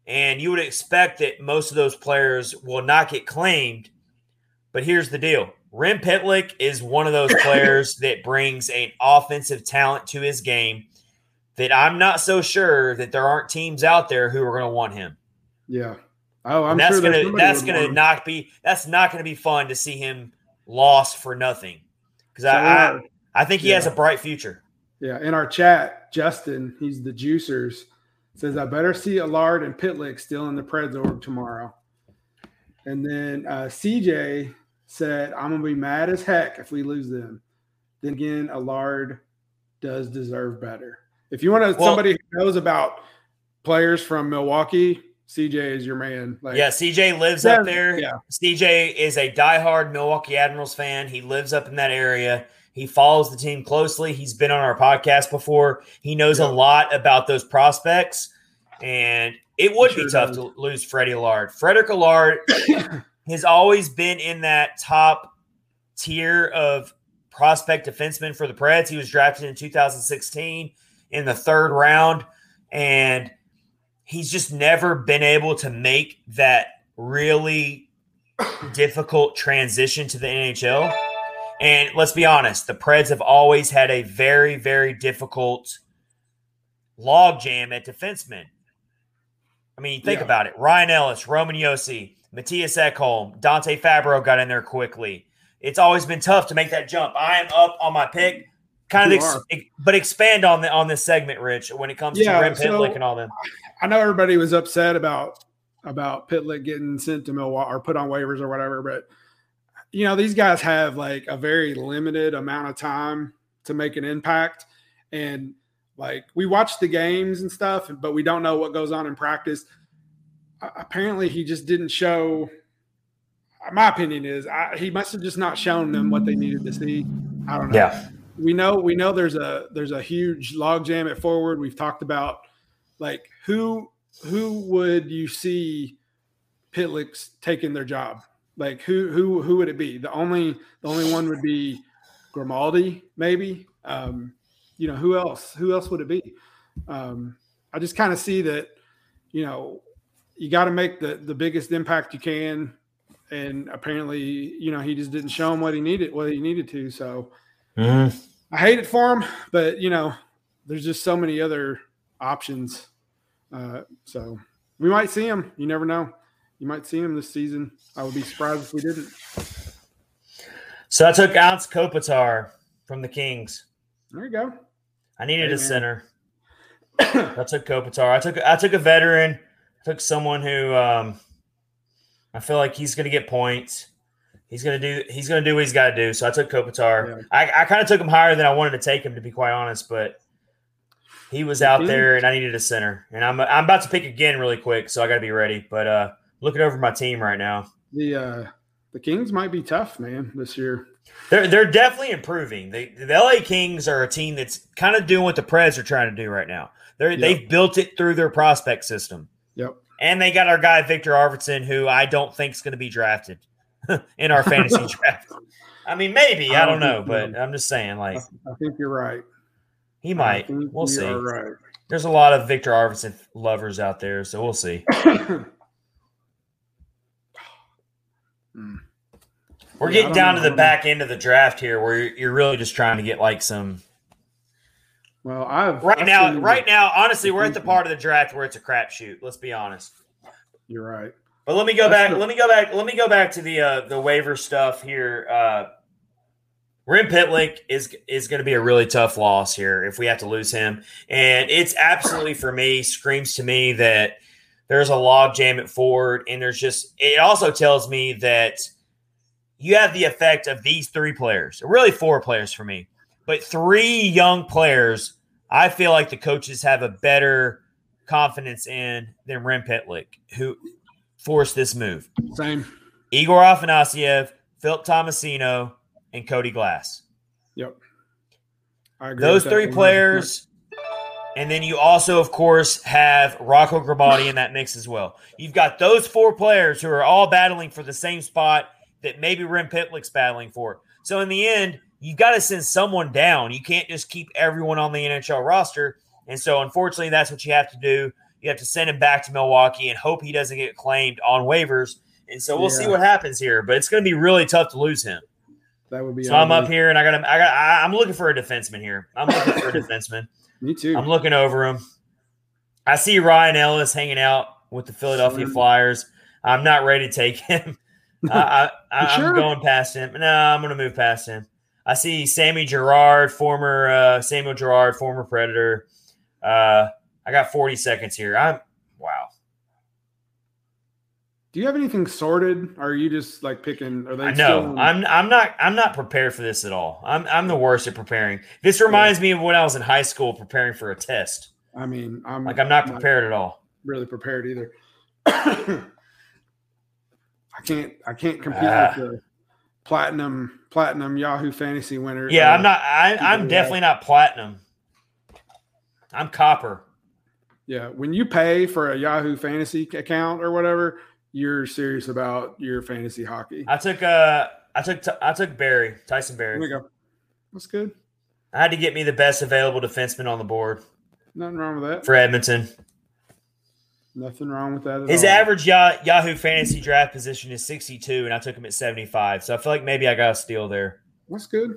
And you would expect that most of those players will not get claimed. But here's the deal. Rem Pitlick is one of those players that brings an offensive talent to his game that I'm not so sure that there aren't teams out there who are going to want him. Yeah. Oh, I'm sure that's not going to be fun to see him lost for nothing. Because I think he has a bright future. Yeah. In our chat, Justin, he's the Juicers, says, I better see Allard and Pitlick still in the Preds org tomorrow. And then CJ said, I'm going to be mad as heck if we lose them. Then again, Allard does deserve better. If you want somebody who knows about players from Milwaukee, CJ is your man. CJ lives up there. Yeah. CJ is a diehard Milwaukee Admirals fan. He lives up in that area. He follows the team closely. He's been on our podcast before. He knows a lot about those prospects. And it would be tough to lose Freddie Allard. Frederick Allard has always been in that top tier of prospect defensemen for the Preds. He was drafted in 2016 in the 3rd round. And he's just never been able to make that really difficult transition to the NHL. And let's be honest, the Preds have always had a very, very difficult logjam at defensemen. I mean, think about it. Ryan Ellis, Roman Josi, Matthias Ekholm, Dante Fabro got in there quickly. It's always been tough to make that jump. I am up on my pick. But expand on this segment, Rich, when it comes to Rem Pitlick and all them. I know everybody was upset about Pitlick getting sent to Milwaukee or put on waivers or whatever, but you know, these guys have like a very limited amount of time to make an impact. And like we watch the games and stuff, but we don't know what goes on in practice. Apparently he just didn't show. My opinion is he must've just not shown them what they needed to see. I don't know. Yeah. We know there's a huge logjam at forward. We've talked about like who would you see Pitlick's taking their job? Like who would it be? The only one would be Grimaldi, maybe. You know, who else would it be? I just kind of see that, you know, you got to make the biggest impact you can. And apparently, you know, he just didn't show him what he needed to. So I hate it for him, but you know, there's just so many other options. So we might see him. You never know. You might see him this season. I would be surprised if we didn't. So I took Alex Kopitar from the Kings. There you go. I needed a center. I took Kopitar. I took a veteran. I took someone who I feel like he's going to get points. He's going to do what he's got to do. So I took Kopitar. Yeah. I kind of took him higher than I wanted to take him, to be quite honest, but he was out there, and I needed a center. And I'm about to pick again really quick, so I got to be ready. But looking over my team right now. The Kings might be tough, man, this year. They're definitely improving. The LA Kings are a team that's kind of doing what the Preds are trying to do right now. They've built it through their prospect system. Yep. And they got our guy Victor Arvidsson, who I don't think is going to be drafted in our fantasy draft. I mean, maybe. I don't know, but I'm just saying. Like, I think you're right. He might. We'll see. Right. There's a lot of Victor Arvidsson lovers out there, so we'll see. We're getting down to the back end of the draft here, where you're really just trying to get like some. Well, right now, honestly, we're at the part of the draft where it's a crapshoot. Let's be honest. You're right. But let me go back. Let me go back to the waiver stuff here. Rem Pitlick is going to be a really tough loss here if we have to lose him. And it's absolutely, for me, screams to me that there's a log jam at forward. And there's just, it also tells me that you have the effect of these three players, really four players for me, but three young players I feel like the coaches have a better confidence in than Rem Pitlick, who forced this move. Same. Igor Afanasiev, Philip Tomasino, and Cody Glass. Yep. I agree. Those three players. And then you also, of course, have Rocco Garibaldi in that mix as well. You've got those four players who are all battling for the same spot that maybe Rem Pitlick's battling for. So in the end, you've got to send someone down. You can't just keep everyone on the NHL roster. And so, unfortunately, that's what you have to do. You have to send him back to Milwaukee and hope he doesn't get claimed on waivers. And so we'll see what happens here. But it's going to be really tough to lose him. That would be. So ugly. I'm up here, and I'm looking for a defenseman here. I'm looking for a defenseman. Me too. I'm looking over him. I see Ryan Ellis hanging out with the Philadelphia Flyers. I'm not ready to take him. I'm going past him. No, I'm going to move past him. I see Sammy Girard, former Samuel Girard, former Predator. I got 40 seconds here. Wow. Do you have anything sorted? Or are you just like picking? Are they? No, I'm not prepared for this at all. I'm the worst at preparing. This reminds me of when I was in high school preparing for a test. I mean, I'm not prepared at all. Really prepared either. I can't compete with the platinum Yahoo fantasy winner. Yeah, I'm not. I'm definitely not platinum. I'm copper. Yeah, when you pay for a Yahoo fantasy account or whatever, you're serious about your fantasy hockey. I took Barry, Tyson Barry. There we go. That's good. I had to get me the best available defenseman on the board. Nothing wrong with that. For Edmonton. Nothing wrong with that at all. His average Yahoo fantasy draft position is 62, and I took him at 75. So I feel like maybe I got a steal there. That's good.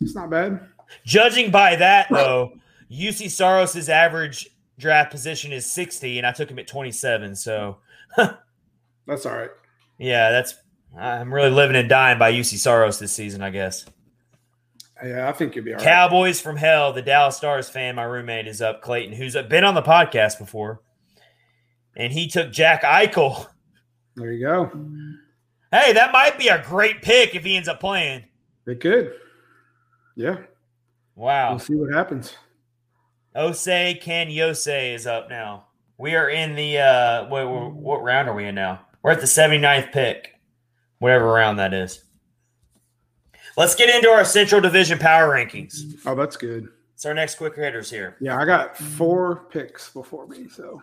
It's not bad. Judging by that, though, Juuse Saros' average draft position is 60, and I took him at 27. So that's all right. Yeah, I'm really living and dying by Juuse Saros this season, I guess. Yeah, I think you'll be all right. Cowboys from hell, the Dallas Stars fan, my roommate, is up, Clayton, who's been on the podcast before. And he took Jack Eichel. There you go. Hey, that might be a great pick if he ends up playing. It could. Yeah. Wow. We'll see what happens. Osei Kanyose is up now. We are in the what round are we in now? We're at the 79th pick, whatever round that is. Let's get into our Central Division power rankings. Oh, that's good. It's our next quick hitters here. Yeah, I got four picks before me, so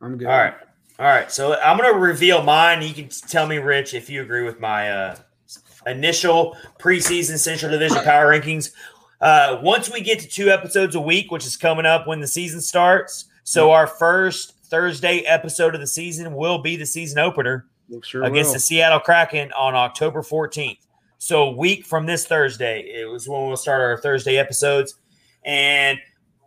I'm good. All right. So I'm going to reveal mine. You can tell me, Rich, if you agree with my initial preseason Central Division power rankings. Once we get to two episodes a week, which is coming up when the season starts, so our first Thursday episode of the season will be the season opener against the Seattle Kraken on October 14th. So a week from this Thursday, it was when we'll start our Thursday episodes. And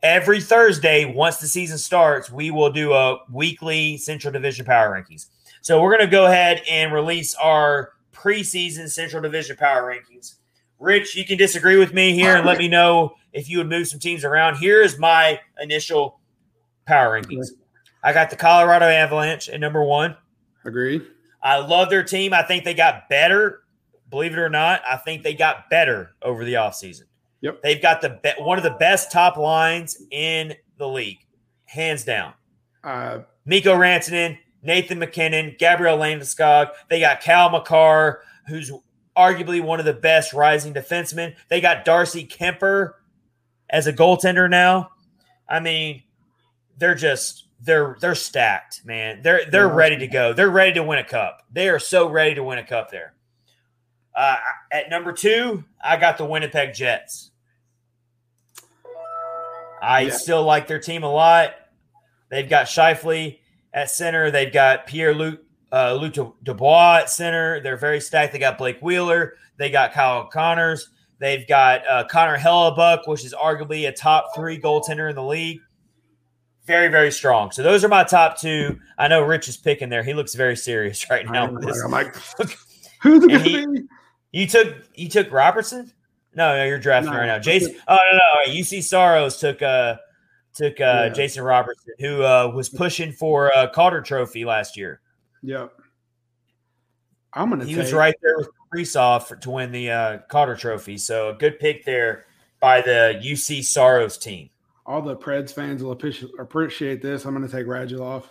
every Thursday, once the season starts, we will do a weekly Central Division Power Rankings. So we're going to go ahead and release our preseason Central Division Power Rankings. Rich, you can disagree with me here and let me know if you would move some teams around. Here is my initial power rankings. I got the Colorado Avalanche at number one. Agreed. I love their team. I think they got better. Believe it or not, I think they got better over the offseason. Yep. They've got one of the best top lines in the league, hands down. Mikko Rantanen, Nathan MacKinnon, Gabriel Landeskog. They got Cal Makar, who's arguably one of the best rising defensemen. They got Darcy Kemper as a goaltender now. I mean, they're stacked, man. They're ready to go. They're ready to win a cup. They are so ready to win a cup there. At number two, I got the Winnipeg Jets. I still like their team a lot. They've got Scheifele at center. They've got Pierre-Luc Dubois at center. They're very stacked. They got Blake Wheeler. They got Kyle Connors. They've got Connor Hellebuck, which is arguably a top three goaltender in the league. Very, very strong. So those are my top two. I know Rich is picking there. He looks very serious right now. I'm like, who's it going to be? You took Robertson? No, you're drafting right now. Jason. Oh no. Juuse Saros took Jason Robertson, who was pushing for a Calder Trophy last year. Yep. He was right there with Kaprizov to win the Calder Trophy. So a good pick there by the Juuse Saros team. All the Preds fans will appreciate this. I'm going to take Radulov.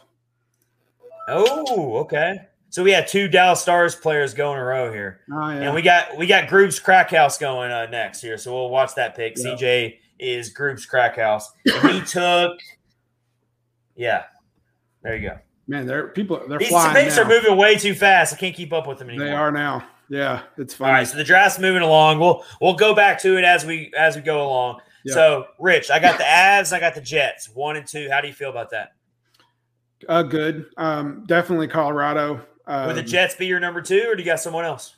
Oh, okay. So we had two Dallas Stars players going in a row here. Oh, yeah. And we got Groob's Crackhouse going next here. So we'll watch that pick. Yeah. CJ is Groob's Crackhouse. He took – yeah. There you go. Man, they're flying now. These picks are moving way too fast. I can't keep up with them anymore. They are now. Yeah, it's fine. All right, so the draft's moving along. We'll go back to it as we go along. Yeah. So, Rich, I got the Avs. I got the Jets, 1 and 2. How do you feel about that? Good. Definitely Colorado. Would the Jets be your number 2, or do you got someone else?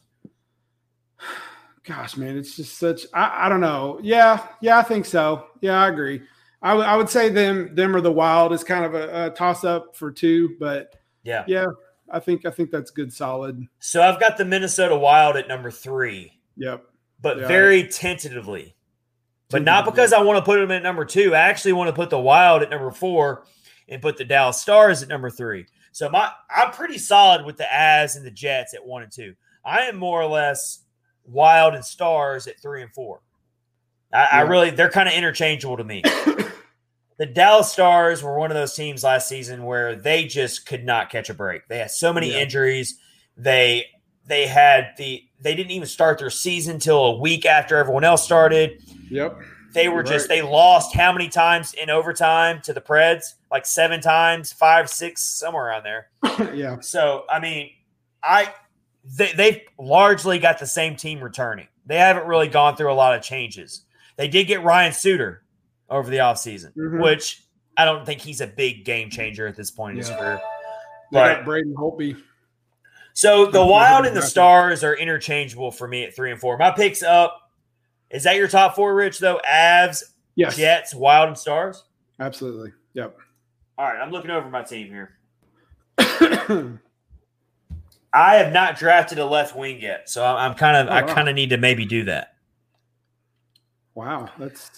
Gosh, man, it's just such – I don't know. Yeah, I think so. Yeah, I agree. I would say them or the Wild is kind of a toss-up for 2, but yeah, I think that's good, solid. So I've got the Minnesota Wild at number 3. Yep. But very tentatively. But not because I want to put them at number 2. I actually want to put the Wild at number 4 and put the Dallas Stars at number 3. So I'm pretty solid with the Avs and the Jets at 1 and 2. I am more or less Wild and Stars at 3 and 4. They're kind of interchangeable to me. The Dallas Stars were one of those teams last season where they just could not catch a break. They had so many injuries. They didn't even start their season till a week after everyone else started. Yep. They were they lost how many times in overtime to the Preds? Like 7 times, 5, 6, somewhere around there. Yeah. So, I mean, they've largely got the same team returning. They haven't really gone through a lot of changes. They did get Ryan Suter over the offseason, which I don't think he's a big game changer at this point in his career. But Braden Holtby. So the Wild and the Stars are interchangeable for me at 3 and 4. My pick's up. Is that your top 4, Rich, though? Avs, Jets, Wild, and Stars? Absolutely. Yep. All right, I'm looking over my team here. I have not drafted a left wing yet, so I'm kind of I need to maybe do that. Wow, that's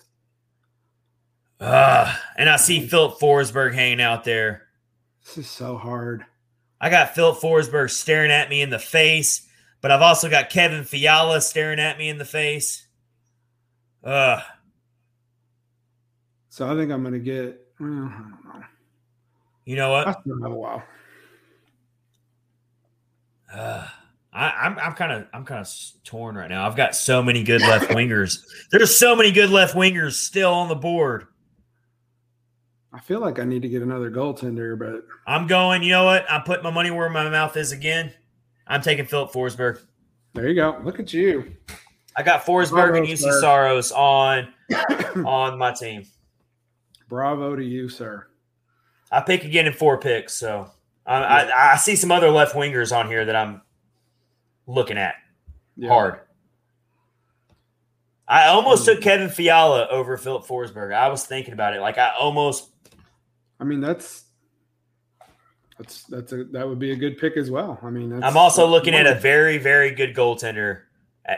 and I see Filip Forsberg hanging out there. This is so hard. I got Filip Forsberg staring at me in the face, but I've also got Kevin Fiala staring at me in the face. So I think I'm going to get – I don't know. You know what? I still have a while. I'm kind of torn right now. I've got so many good left wingers. There's so many good left wingers still on the board. I feel like I need to get another goaltender, but I'm going. You know what? I put my money where my mouth is again. I'm taking Filip Forsberg. There you go. Look at you. I got Forsberg and Juuse Saros on my team. Bravo to you, sir. I pick again in 4 picks, so. I see some other left wingers on here that I'm looking at hard. I almost took Kevin Fiala over Filip Forsberg. I was thinking about it. Like I mean, that would be a good pick as well. I mean, I'm also looking at a very, very good goaltender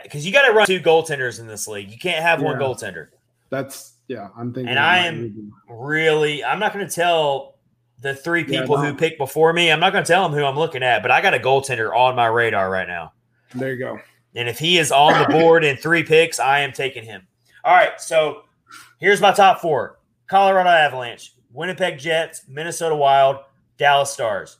because you got to run 2 goaltenders in this league. You can't have one goaltender. I'm thinking. And I am really. I'm not going to tell. The 3 people who picked before me, I'm not going to tell them who I'm looking at, but I got a goaltender on my radar right now. There you go. And if he is on the board in 3 picks, I am taking him. All right, so here's my top 4. Colorado Avalanche, Winnipeg Jets, Minnesota Wild, Dallas Stars.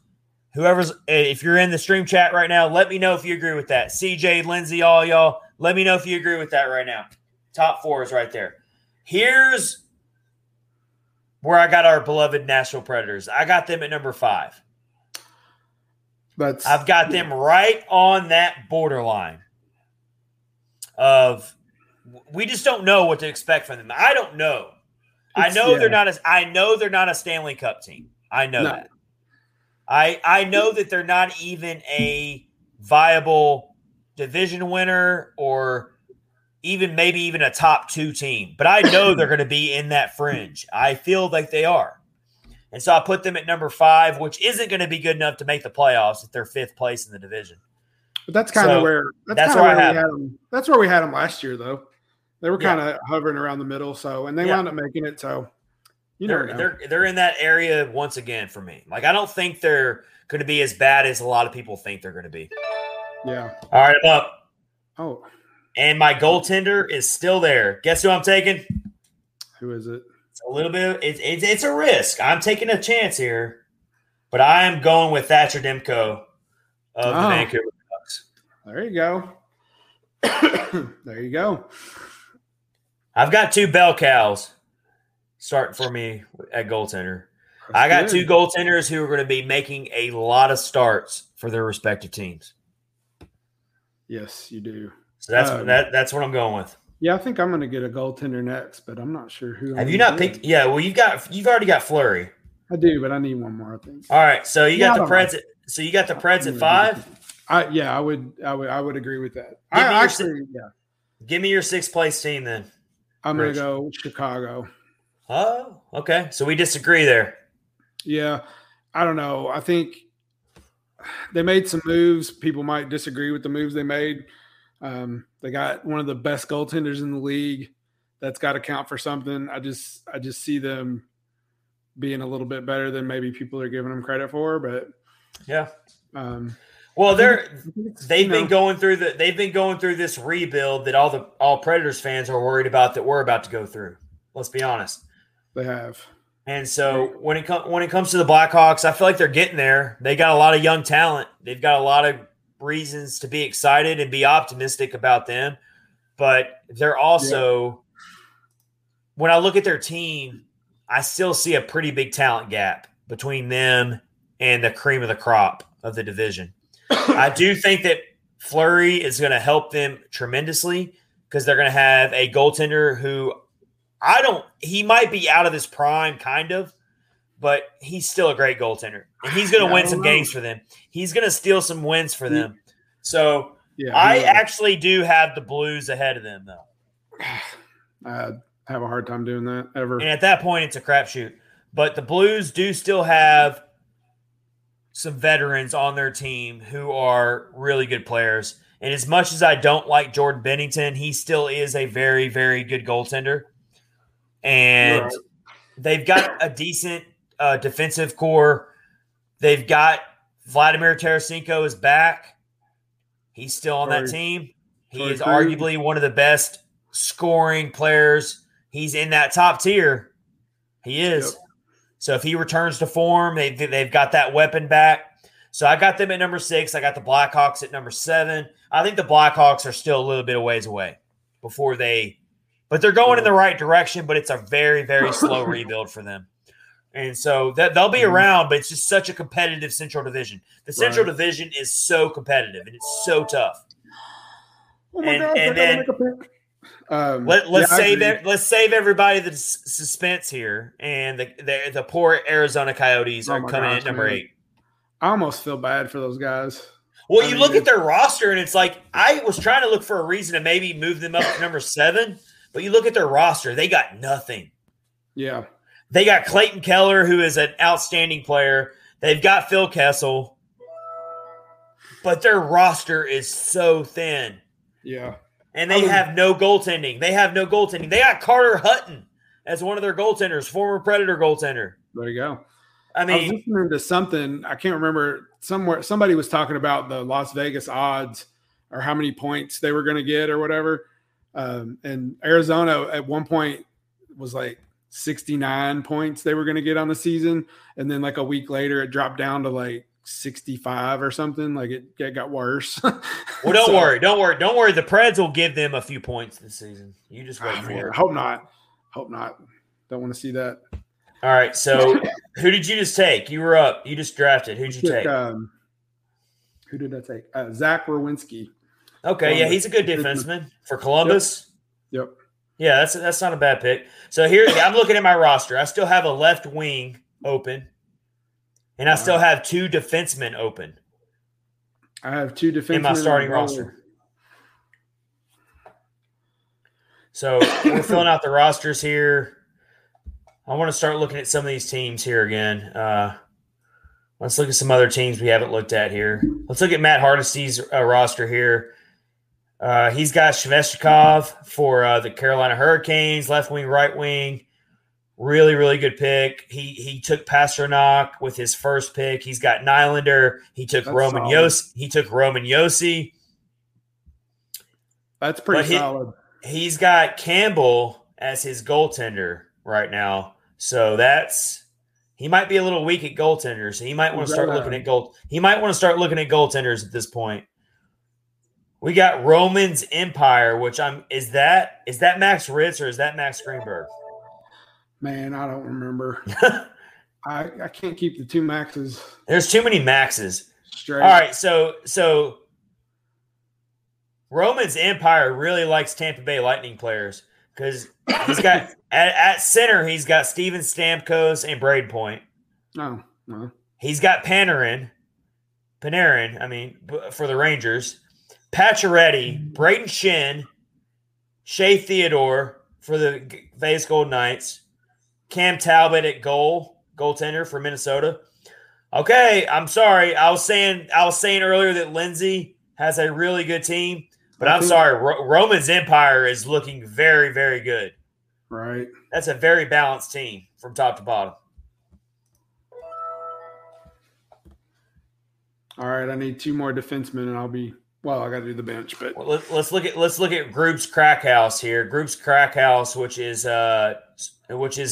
If you're in the stream chat right now, let me know if you agree with that. CJ, Lindsay, all y'all, let me know if you agree with that right now. Top 4 is right there. Here's where I got our beloved Nashville Predators. I got them at number 5. I've got them right on that borderline of we just don't know what to expect from them. I don't know. I know they're not a Stanley Cup team. I know that. I know that they're not even a viable division winner or maybe even a top 2 team. But I know they're going to be in that fringe. I feel like they are. And so I put them at number 5, which isn't going to be good enough to make the playoffs if they're 5th place in the division. But that's kind of that's where we had them last year, though. They were kind of hovering around the middle, so and they wound up making it. So they're in that area once again for me. Like I don't think they're going to be as bad as a lot of people think they're going to be. Yeah. All right, I'm up. Oh. And my goaltender is still there. Guess who I'm taking? Who is it? It's a little bit. It's a risk. I'm taking a chance here, but I am going with Thatcher Demko of the Vancouver Canucks. There you go. There you go. I've got two bell cows starting for me at goaltender. I got two goaltenders who are going to be making a lot of starts for their respective teams. Yes, you do. So that's that's what I'm going with. Yeah, I think I'm going to get a goaltender next, but I'm not sure who. Have you not picked? Yeah, well, you've already got Fleury. I do, but I need one more. I think. All right, so you got the Preds. So you got the Preds at 5. I would agree with that. Give me your 6th place team then. I'm going to go Chicago. Oh, okay. So we disagree there. Yeah, I don't know. I think they made some moves. People might disagree with the moves they made. They got one of the best goaltenders in the league. That's got to count for something. I just see them being a little bit better than maybe people are giving them credit for. But yeah. Well, they've been going through this rebuild that all Predators fans are worried about that we're about to go through. Let's be honest. They have. And so when it comes to the Blackhawks, I feel like they're getting there. They got a lot of young talent. They've got a lot of reasons to be excited and be optimistic about them. But they're also when I look at their team, I still see a pretty big talent gap between them and the cream of the crop of the division. I do think that Fleury is going to help them tremendously because they're going to have a goaltender who he might be out of his prime kind of, but he's still a great goaltender. And he's going to win some games for them. He's going to steal some wins for them. So I actually do have the Blues ahead of them though. I have a hard time doing that ever. And at that point it's a crapshoot. But the Blues do still have some veterans on their team who are really good players. And as much as I don't like Jordan Bennington, he still is a very, very good goaltender. And they've got a decent defensive core. They've got Vladimir Tarasenko is back. He's still on that team. He is arguably one of the best scoring players. He's in that top tier. He is. Yep. So if he returns to form, they've got that weapon back. So I got them at number 6. I got the Blackhawks at number 7. I think the Blackhawks are still a little bit of ways away before they – but they're going in the right direction, but it's a very, very slow rebuild for them. And so they'll be around, but it's just such a competitive Central Division. The Central Division is so competitive, and it's so tough. Oh my God, and then – let's save everybody the suspense here, and the poor Arizona Coyotes are coming in at number 8. I almost feel bad for those guys. Well, you look at their roster, and it's like I was trying to look for a reason to maybe move them up to number 7, but you look at their roster, they got nothing. Yeah, they got Clayton Keller, who is an outstanding player. They've got Phil Kessel, but their roster is so thin. Yeah. And they have no goaltending. They got Carter Hutton as one of their goaltenders, former Predator goaltender. There you go. I mean, I was listening to something. I can't remember. Somebody was talking about the Las Vegas odds or how many points they were going to get or whatever. And Arizona at one point was like 69 points they were going to get on the season. And then like a week later, it dropped down to like 65 or something. Like it got worse. Well, don't worry. The Preds will give them a few points this season. You just wait for it. Hope not. Don't want to see that. All right. So, who did you just take? You were up. You just drafted. Who'd you take? Who did I take? Zach Werenski. Okay. Yeah, he's a good defenseman for Columbus. Yep. Yeah, that's not a bad pick. So here, I'm looking at my roster. I still have a left wing open. And I still have 2 defensemen open. I have 2 defensemen in my starting roster. So we're filling out the rosters here. I want to start looking at some of these teams here again. Let's look at some other teams we haven't looked at here. Let's look at Matt Hardisty's roster here. He's got Svechnikov for the Carolina Hurricanes, left wing, right wing. Really, really good pick. He took Pasternak with his first pick. He's got Nylander. He took Roman Josi. That's pretty solid. He's got Campbell as his goaltender right now. So that's he might be a little weak at goaltenders. So he might want to start looking at goaltenders at this point. We got Roman's Empire, which is that Max Ritz or is that Max Greenberg? Man, I don't remember. I can't keep the two Maxes. There's too many Maxes. Straight. All right, so Roman's Empire really likes Tampa Bay Lightning players because he's got at center he's got Steven Stamkos and Braden Point. Oh, no. He's got Panarin. I mean, for the Rangers, Pacioretty, Braden Shen, Shea Theodore for the Vegas Golden Knights. Cam Talbot at goaltender for Minnesota. Okay, I'm sorry. I was saying earlier that Lindsay has a really good team, but I'm sorry. Roman's Empire is looking very, very good. Right. That's a very balanced team from top to bottom. All right, I need two more defensemen, and I'll be – well, I got to do the bench. But well, let's look at Group's Crackhouse here. Group's Crackhouse, which is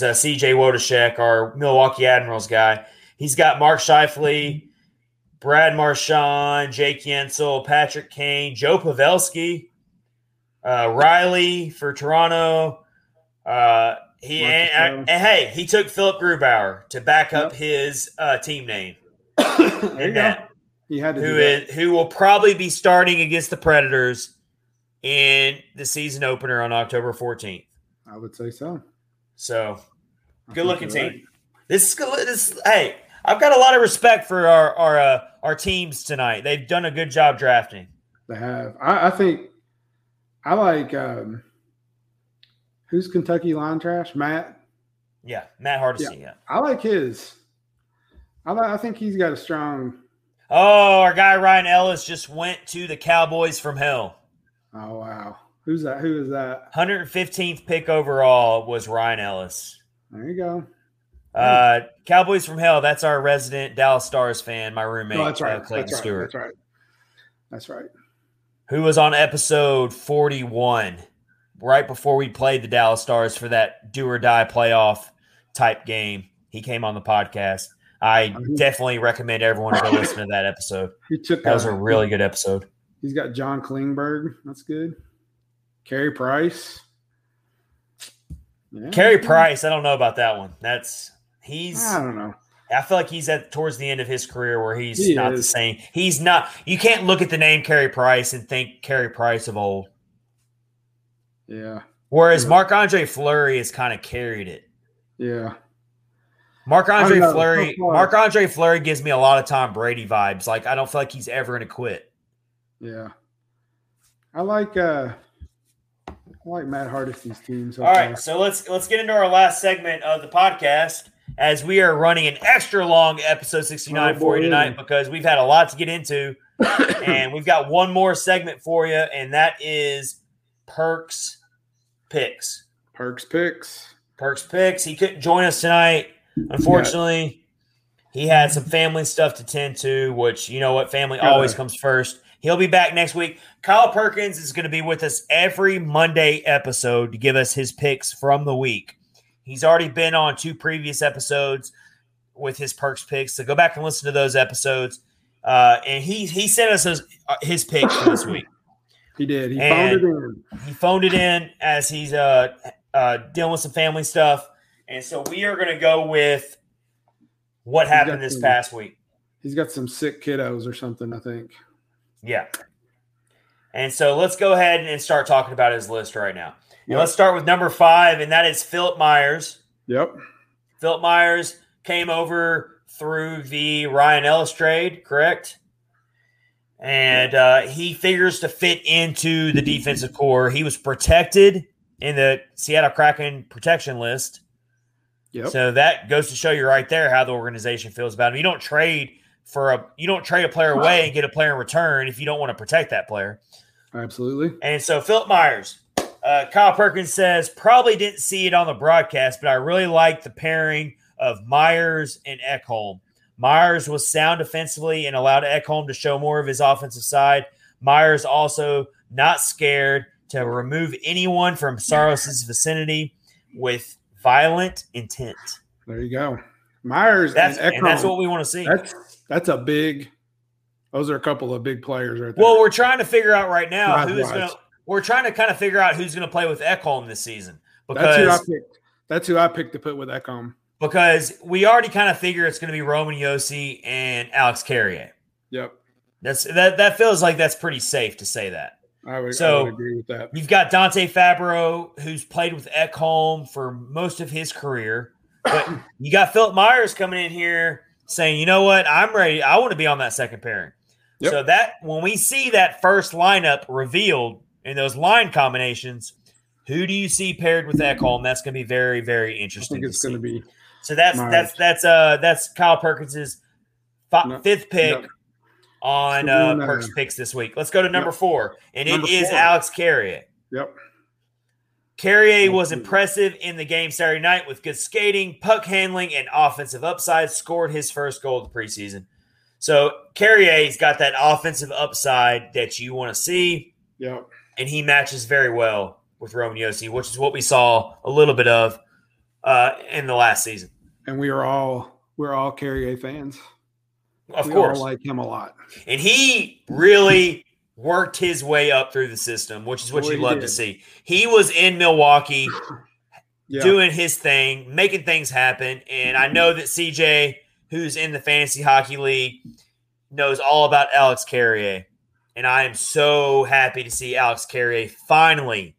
C.J. Wodashek, our Milwaukee Admirals guy. He's got Mark Scheifele, Brad Marchand, Jake Yensel, Patrick Kane, Joe Pavelski, Riley for Toronto. He took Philip Grubauer to back up his team name. And that he had to who will probably be starting against the Predators in the season opener on October 14th. I would say so. So, good looking team. Right. Hey, I've got a lot of respect for our teams tonight. They've done a good job drafting. They have. I think I like who's Kentucky Line Trash? Matt. Yeah, Matt Hardesty. Yeah. I like his. I think he's got a strong. Oh, our guy Ryan Ellis just went to the Cowboys from hell. Oh wow. Who's that? Who is that? 115th pick overall was Ryan Ellis. There you go. Cowboys from hell. That's our resident Dallas Stars fan, my roommate, that's right. Clayton Stewart. That's right. That's right. Who was on episode 41 right before we played the Dallas Stars for that do-or-die playoff type game. He came on the podcast. I definitely recommend everyone to listen to that episode. That was a really good episode. He's got John Klingberg. That's good. Carey Price. Yeah. Carey Price, I don't know about that one. I don't know. I feel like he's towards the end of his career where he's not the same. He's not. You can't look at the name Carey Price and think Carey Price of old. Yeah. Whereas Marc-Andre Fleury has kind of carried it. Yeah. Marc-Andre Fleury gives me a lot of Tom Brady vibes. Like I don't feel like he's ever going to quit. Yeah. I like Matt Hardisty's team. So all right, so let's get into our last segment of the podcast as we are running an extra long episode 69 for you tonight because we've had a lot to get into, and we've got one more segment for you, and that is Perks Picks. He couldn't join us tonight, unfortunately. Yeah. He had some family stuff to tend to, which you know what, family always comes first. He'll be back next week. Kyle Perkins is going to be with us every Monday episode to give us his picks from the week. He's already been on two previous episodes with his Perks picks, so go back and listen to those episodes. And he sent us his picks for this week. He did. He phoned it in as he's dealing with some family stuff. And so we are going to go with what happened this past week. He's got some sick kiddos or something, I think. Yeah. And so let's go ahead and start talking about his list right now. Yep. And let's start with number 5, and that is Philip Myers. Yep. Philip Myers came over through the Ryan Ellis trade, correct? And he figures to fit into the defensive core. He was protected in the Seattle Kraken protection list. Yep. So that goes to show you right there how the organization feels about him. You don't trade for a player away and get a player in return if you don't want to protect that player. Absolutely. And so Philip Myers, Kyle Perkins says, probably didn't see it on the broadcast, but I really like the pairing of Myers and Ekholm. Myers was sound defensively and allowed Ekholm to show more of his offensive side. Myers also not scared to remove anyone from Saros' vicinity with violent intent. There you go. Myers and Ekholm. And that's what we want to see. That's a big – those are a couple of big players right there. Well, we're trying to figure out right now who is going to – we're trying to kind of figure out who's going to play with Ekholm this season. Because That's who I picked to put with Ekholm. Because we already kind of figure it's going to be Roman Josi and Alex Carrier. Yep. That feels like that's pretty safe to say that. I would agree with that. You've got Dante Fabro, who's played with Ekholm for most of his career. But you got Philip Myers coming in here saying, you know what, I'm ready. I want to be on that second pairing. Yep. So that when we see that first lineup revealed in those line combinations, who do you see paired with Ekholm? That's going to be very, very interesting. I think it's going to be. So that's Kyle Perkins's fifth pick on Perk's picks this week. Let's go to number four, and it is Alex Carrier. Yep. Carrier was impressive in the game Saturday night with good skating, puck handling, and offensive upside. Scored his first goal of the preseason. So Carrier's got that offensive upside that you want to see. Yep. And he matches very well with Roman Josi, which is what we saw a little bit of in the last season. And we're all Carrier fans. Of course. All like him a lot. And he really worked his way up through the system, which is what you love to see. He was in Milwaukee doing his thing, making things happen. And I know that CJ, who's in the Fantasy Hockey League, knows all about Alex Carrier. And I am so happy to see Alex Carrier finally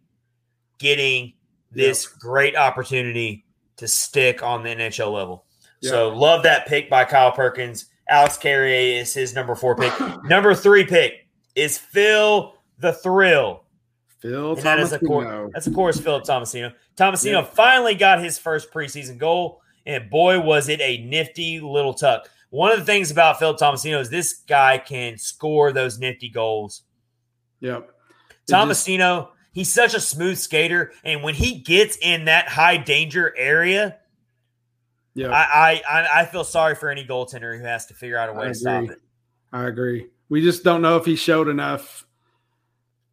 getting this great opportunity to stick on the NHL level. Yep. So love that pick by Kyle Perkins. Alex Carrier is his number 4 pick. Number 3 pick is Phil the Thrill. Phil Tomasino. That's, of course, Philip Tomasino. Finally got his first preseason goal, and boy, was it a nifty little tuck. One of the things about Philip Tomasino is this guy can score those nifty goals. Yep. Tomasino, he's such a smooth skater, and when he gets in that high-danger area – yeah, I feel sorry for any goaltender who has to figure out a way to stop it. I agree. We just don't know if he showed enough,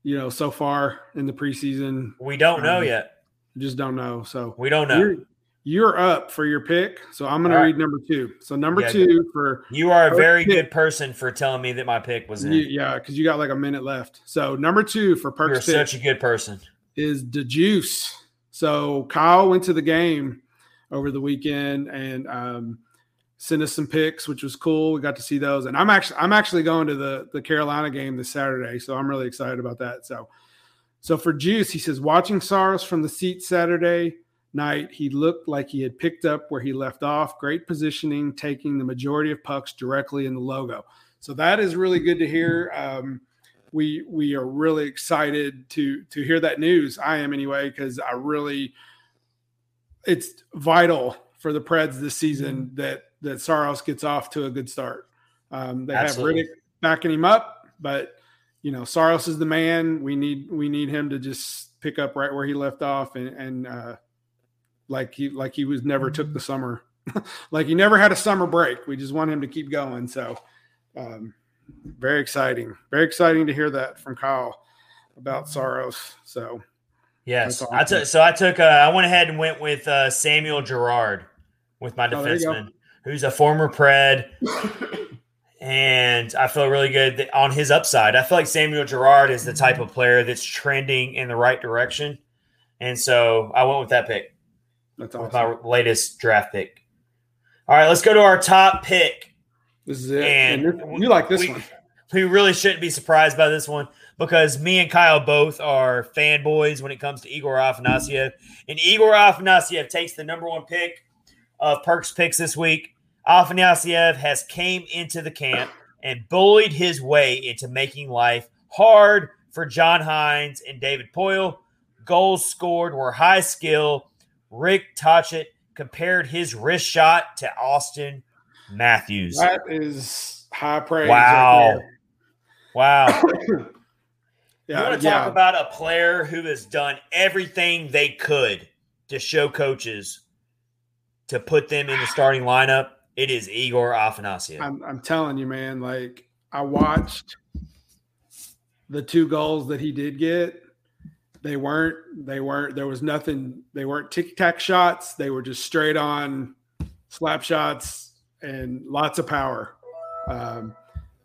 so far in the preseason. We don't know yet. Just don't know. So we don't know. You're up for your pick. So I'm going to read number 2. So number 2 for you are a very good person for telling me that my pick was in. Yeah, because you got like a minute left. So number 2 for Perk's pick. You're such a good person. Is the Juuse. So Kyle went to the game over the weekend and sent us some picks, which was cool. We got to see those, and I'm actually going to the Carolina game this Saturday, so I'm really excited about that. So for Juuse, he says watching Saros from the seat Saturday night, he looked like he had picked up where he left off. Great positioning, taking the majority of pucks directly in the logo. So that is really good to hear. We are really excited to hear that news. I am anyway, because it's vital for the Preds this season that Saros gets off to a good start. They have Riddick backing him up, but Saros is the man. We need him to just pick up right where he left off, and like he was never took the summer, like he never had a summer break. We just want him to keep going. So very exciting to hear that from Kyle about Saros. So. Yes, awesome. I went ahead and went with Samuel Girard with my defenseman, who's a former Pred, and I feel really good on his upside. I feel like Samuel Girard is the type of player that's trending in the right direction, and so I went with that pick. That's awesome. With my latest draft pick. All right, let's go to our top pick. This is it, and you like this one. We really shouldn't be surprised by this one, because me and Kyle both are fanboys when it comes to Igor Afanasiev. And Igor Afanasiev takes the number 1 pick of Perk's picks this week. Afanasiev has came into the camp and bullied his way into making life hard for John Hines and David Poile. Goals scored were high skill, Rick Tocchet compared his wrist shot to Auston Matthews. That is high praise. Wow. Wow. You want to talk about a player who has done everything they could to show coaches to put them in the starting lineup? It is Igor Afanasiev. I'm telling you, man, like I watched the two goals that he did get. They weren't, there was nothing. They weren't tic-tac shots. They were just straight on slap shots and lots of power.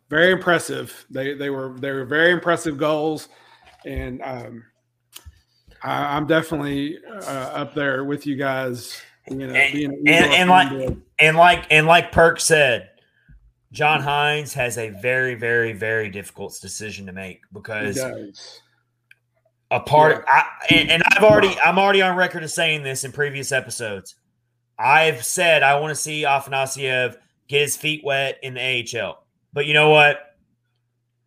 Very impressive. They were very impressive goals. And I'm definitely up there with you guys. You know, and like Perk said, John Hines has a very, very, very difficult decision to make because I'm already on record of saying this in previous episodes. I've said I want to see Afanasiev get his feet wet in the AHL. But you know what?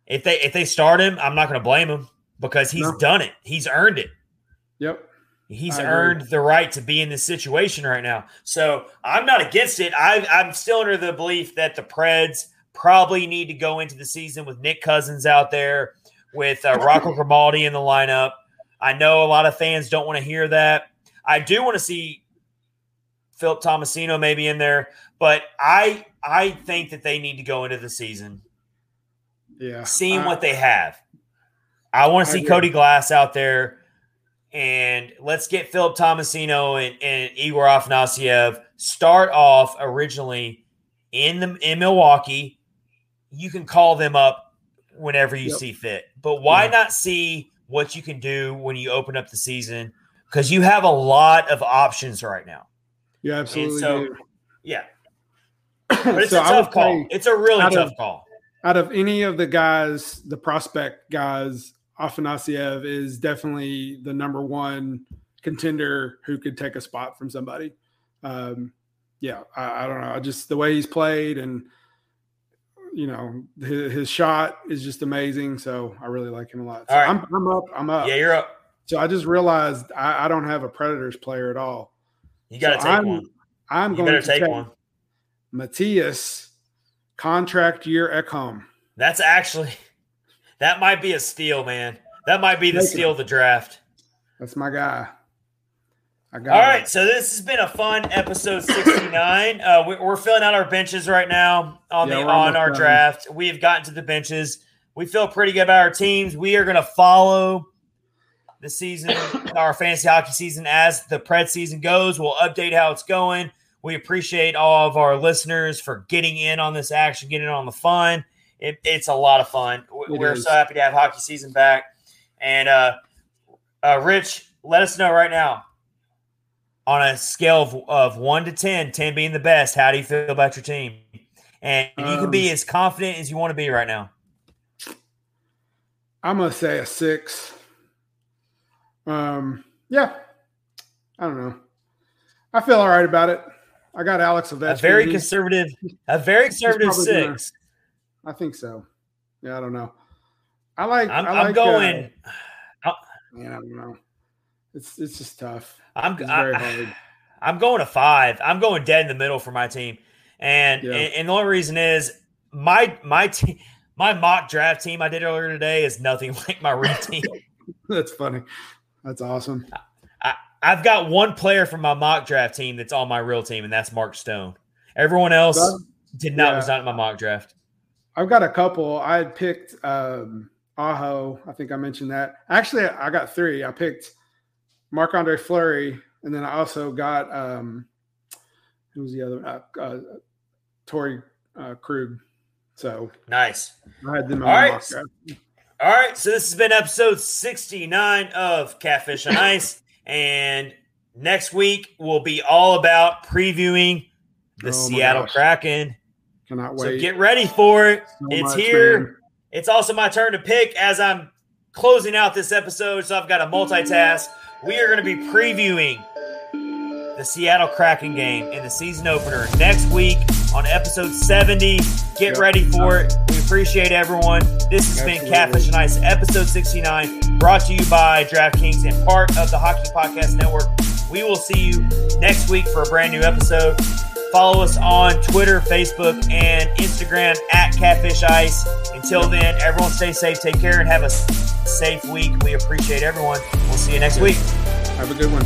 If they start him, I'm not going to blame him because he's done it. He's earned it. Yep. He's earned the right to be in this situation right now. So I'm not against it. I'm still under the belief that the Preds probably need to go into the season with Nick Cousins out there, with Rocco Grimaldi in the lineup. I know a lot of fans don't want to hear that. I do want to see Philip Tomasino maybe in there, but I think that they need to go into the season seeing what they have. I want to see Cody Glass out there. And let's get Philip Tomasino and Igor Afanasiev start off originally in Milwaukee. You can call them up whenever you see fit. But why not see what you can do when you open up the season? Because you have a lot of options right now. Yeah, absolutely. And so, but it's a tough call. It's a really tough call. Out of any of the guys, the prospect guys, Afanasiev is definitely the number one contender who could take a spot from somebody. I don't know. Just the way he's played and, you know, his shot is just amazing. So I really like him a lot. So all right. I'm up. Yeah, you're up. So I just realized I don't have a Predators player at all. You got to take one. I'm going to take one. Matthias, contract year Ekholm. That's actually – that might be a steal, man. That might be the steal of the draft. That's my guy. All right, so this has been a fun episode 69. We're filling out our benches right now on our draft. We have gotten to the benches. We feel pretty good about our teams. We are going to follow the season, our fantasy hockey season, as the Pred season goes. We'll update how it's going. We appreciate all of our listeners for getting in on this action, getting in on the fun. It's a lot of fun. We're so happy to have hockey season back. And Rich, let us know right now on a scale of 1 to 10, 10 being the best, how do you feel about your team? And you can be as confident as you want to be right now. I'm going to say a 6. I don't know. I feel all right about it. I got Alex Ovechkin. A very conservative 6. I think so. Yeah, I don't know. I don't know. It's just tough. It's very hard. I'm going to 5. I'm going dead in the middle for my team, and the only reason is my mock draft team I did earlier today is nothing like my real team. That's funny. That's awesome. I've got one player from my mock draft team that's on my real team, and that's Mark Stone. Everyone else was not in my mock draft. I've got a couple. I had picked Aho. I think I mentioned that. Actually, I got 3. I picked Marc-Andre Fleury, and then I also got who was the other? Torrey Krug. So nice. I had them. All right. So this has been episode 69 of Catfish and Ice, and next week will be all about previewing the Seattle Kraken. Cannot wait. So get ready for it. It's here. Man. It's also my turn to pick as I'm closing out this episode, so I've got to multitask. We are going to be previewing the Seattle Kraken game in the season opener next week on episode 70. Get ready for it. We appreciate everyone. This has been Catfish and Ice episode 69, brought to you by DraftKings and part of the Hockey Podcast Network. We will see you next week for a brand new episode. Follow us on Twitter, Facebook, and Instagram at Catfish Ice. Until then, everyone stay safe, take care, and have a safe week. We appreciate everyone. We'll see you next week. Have a good one.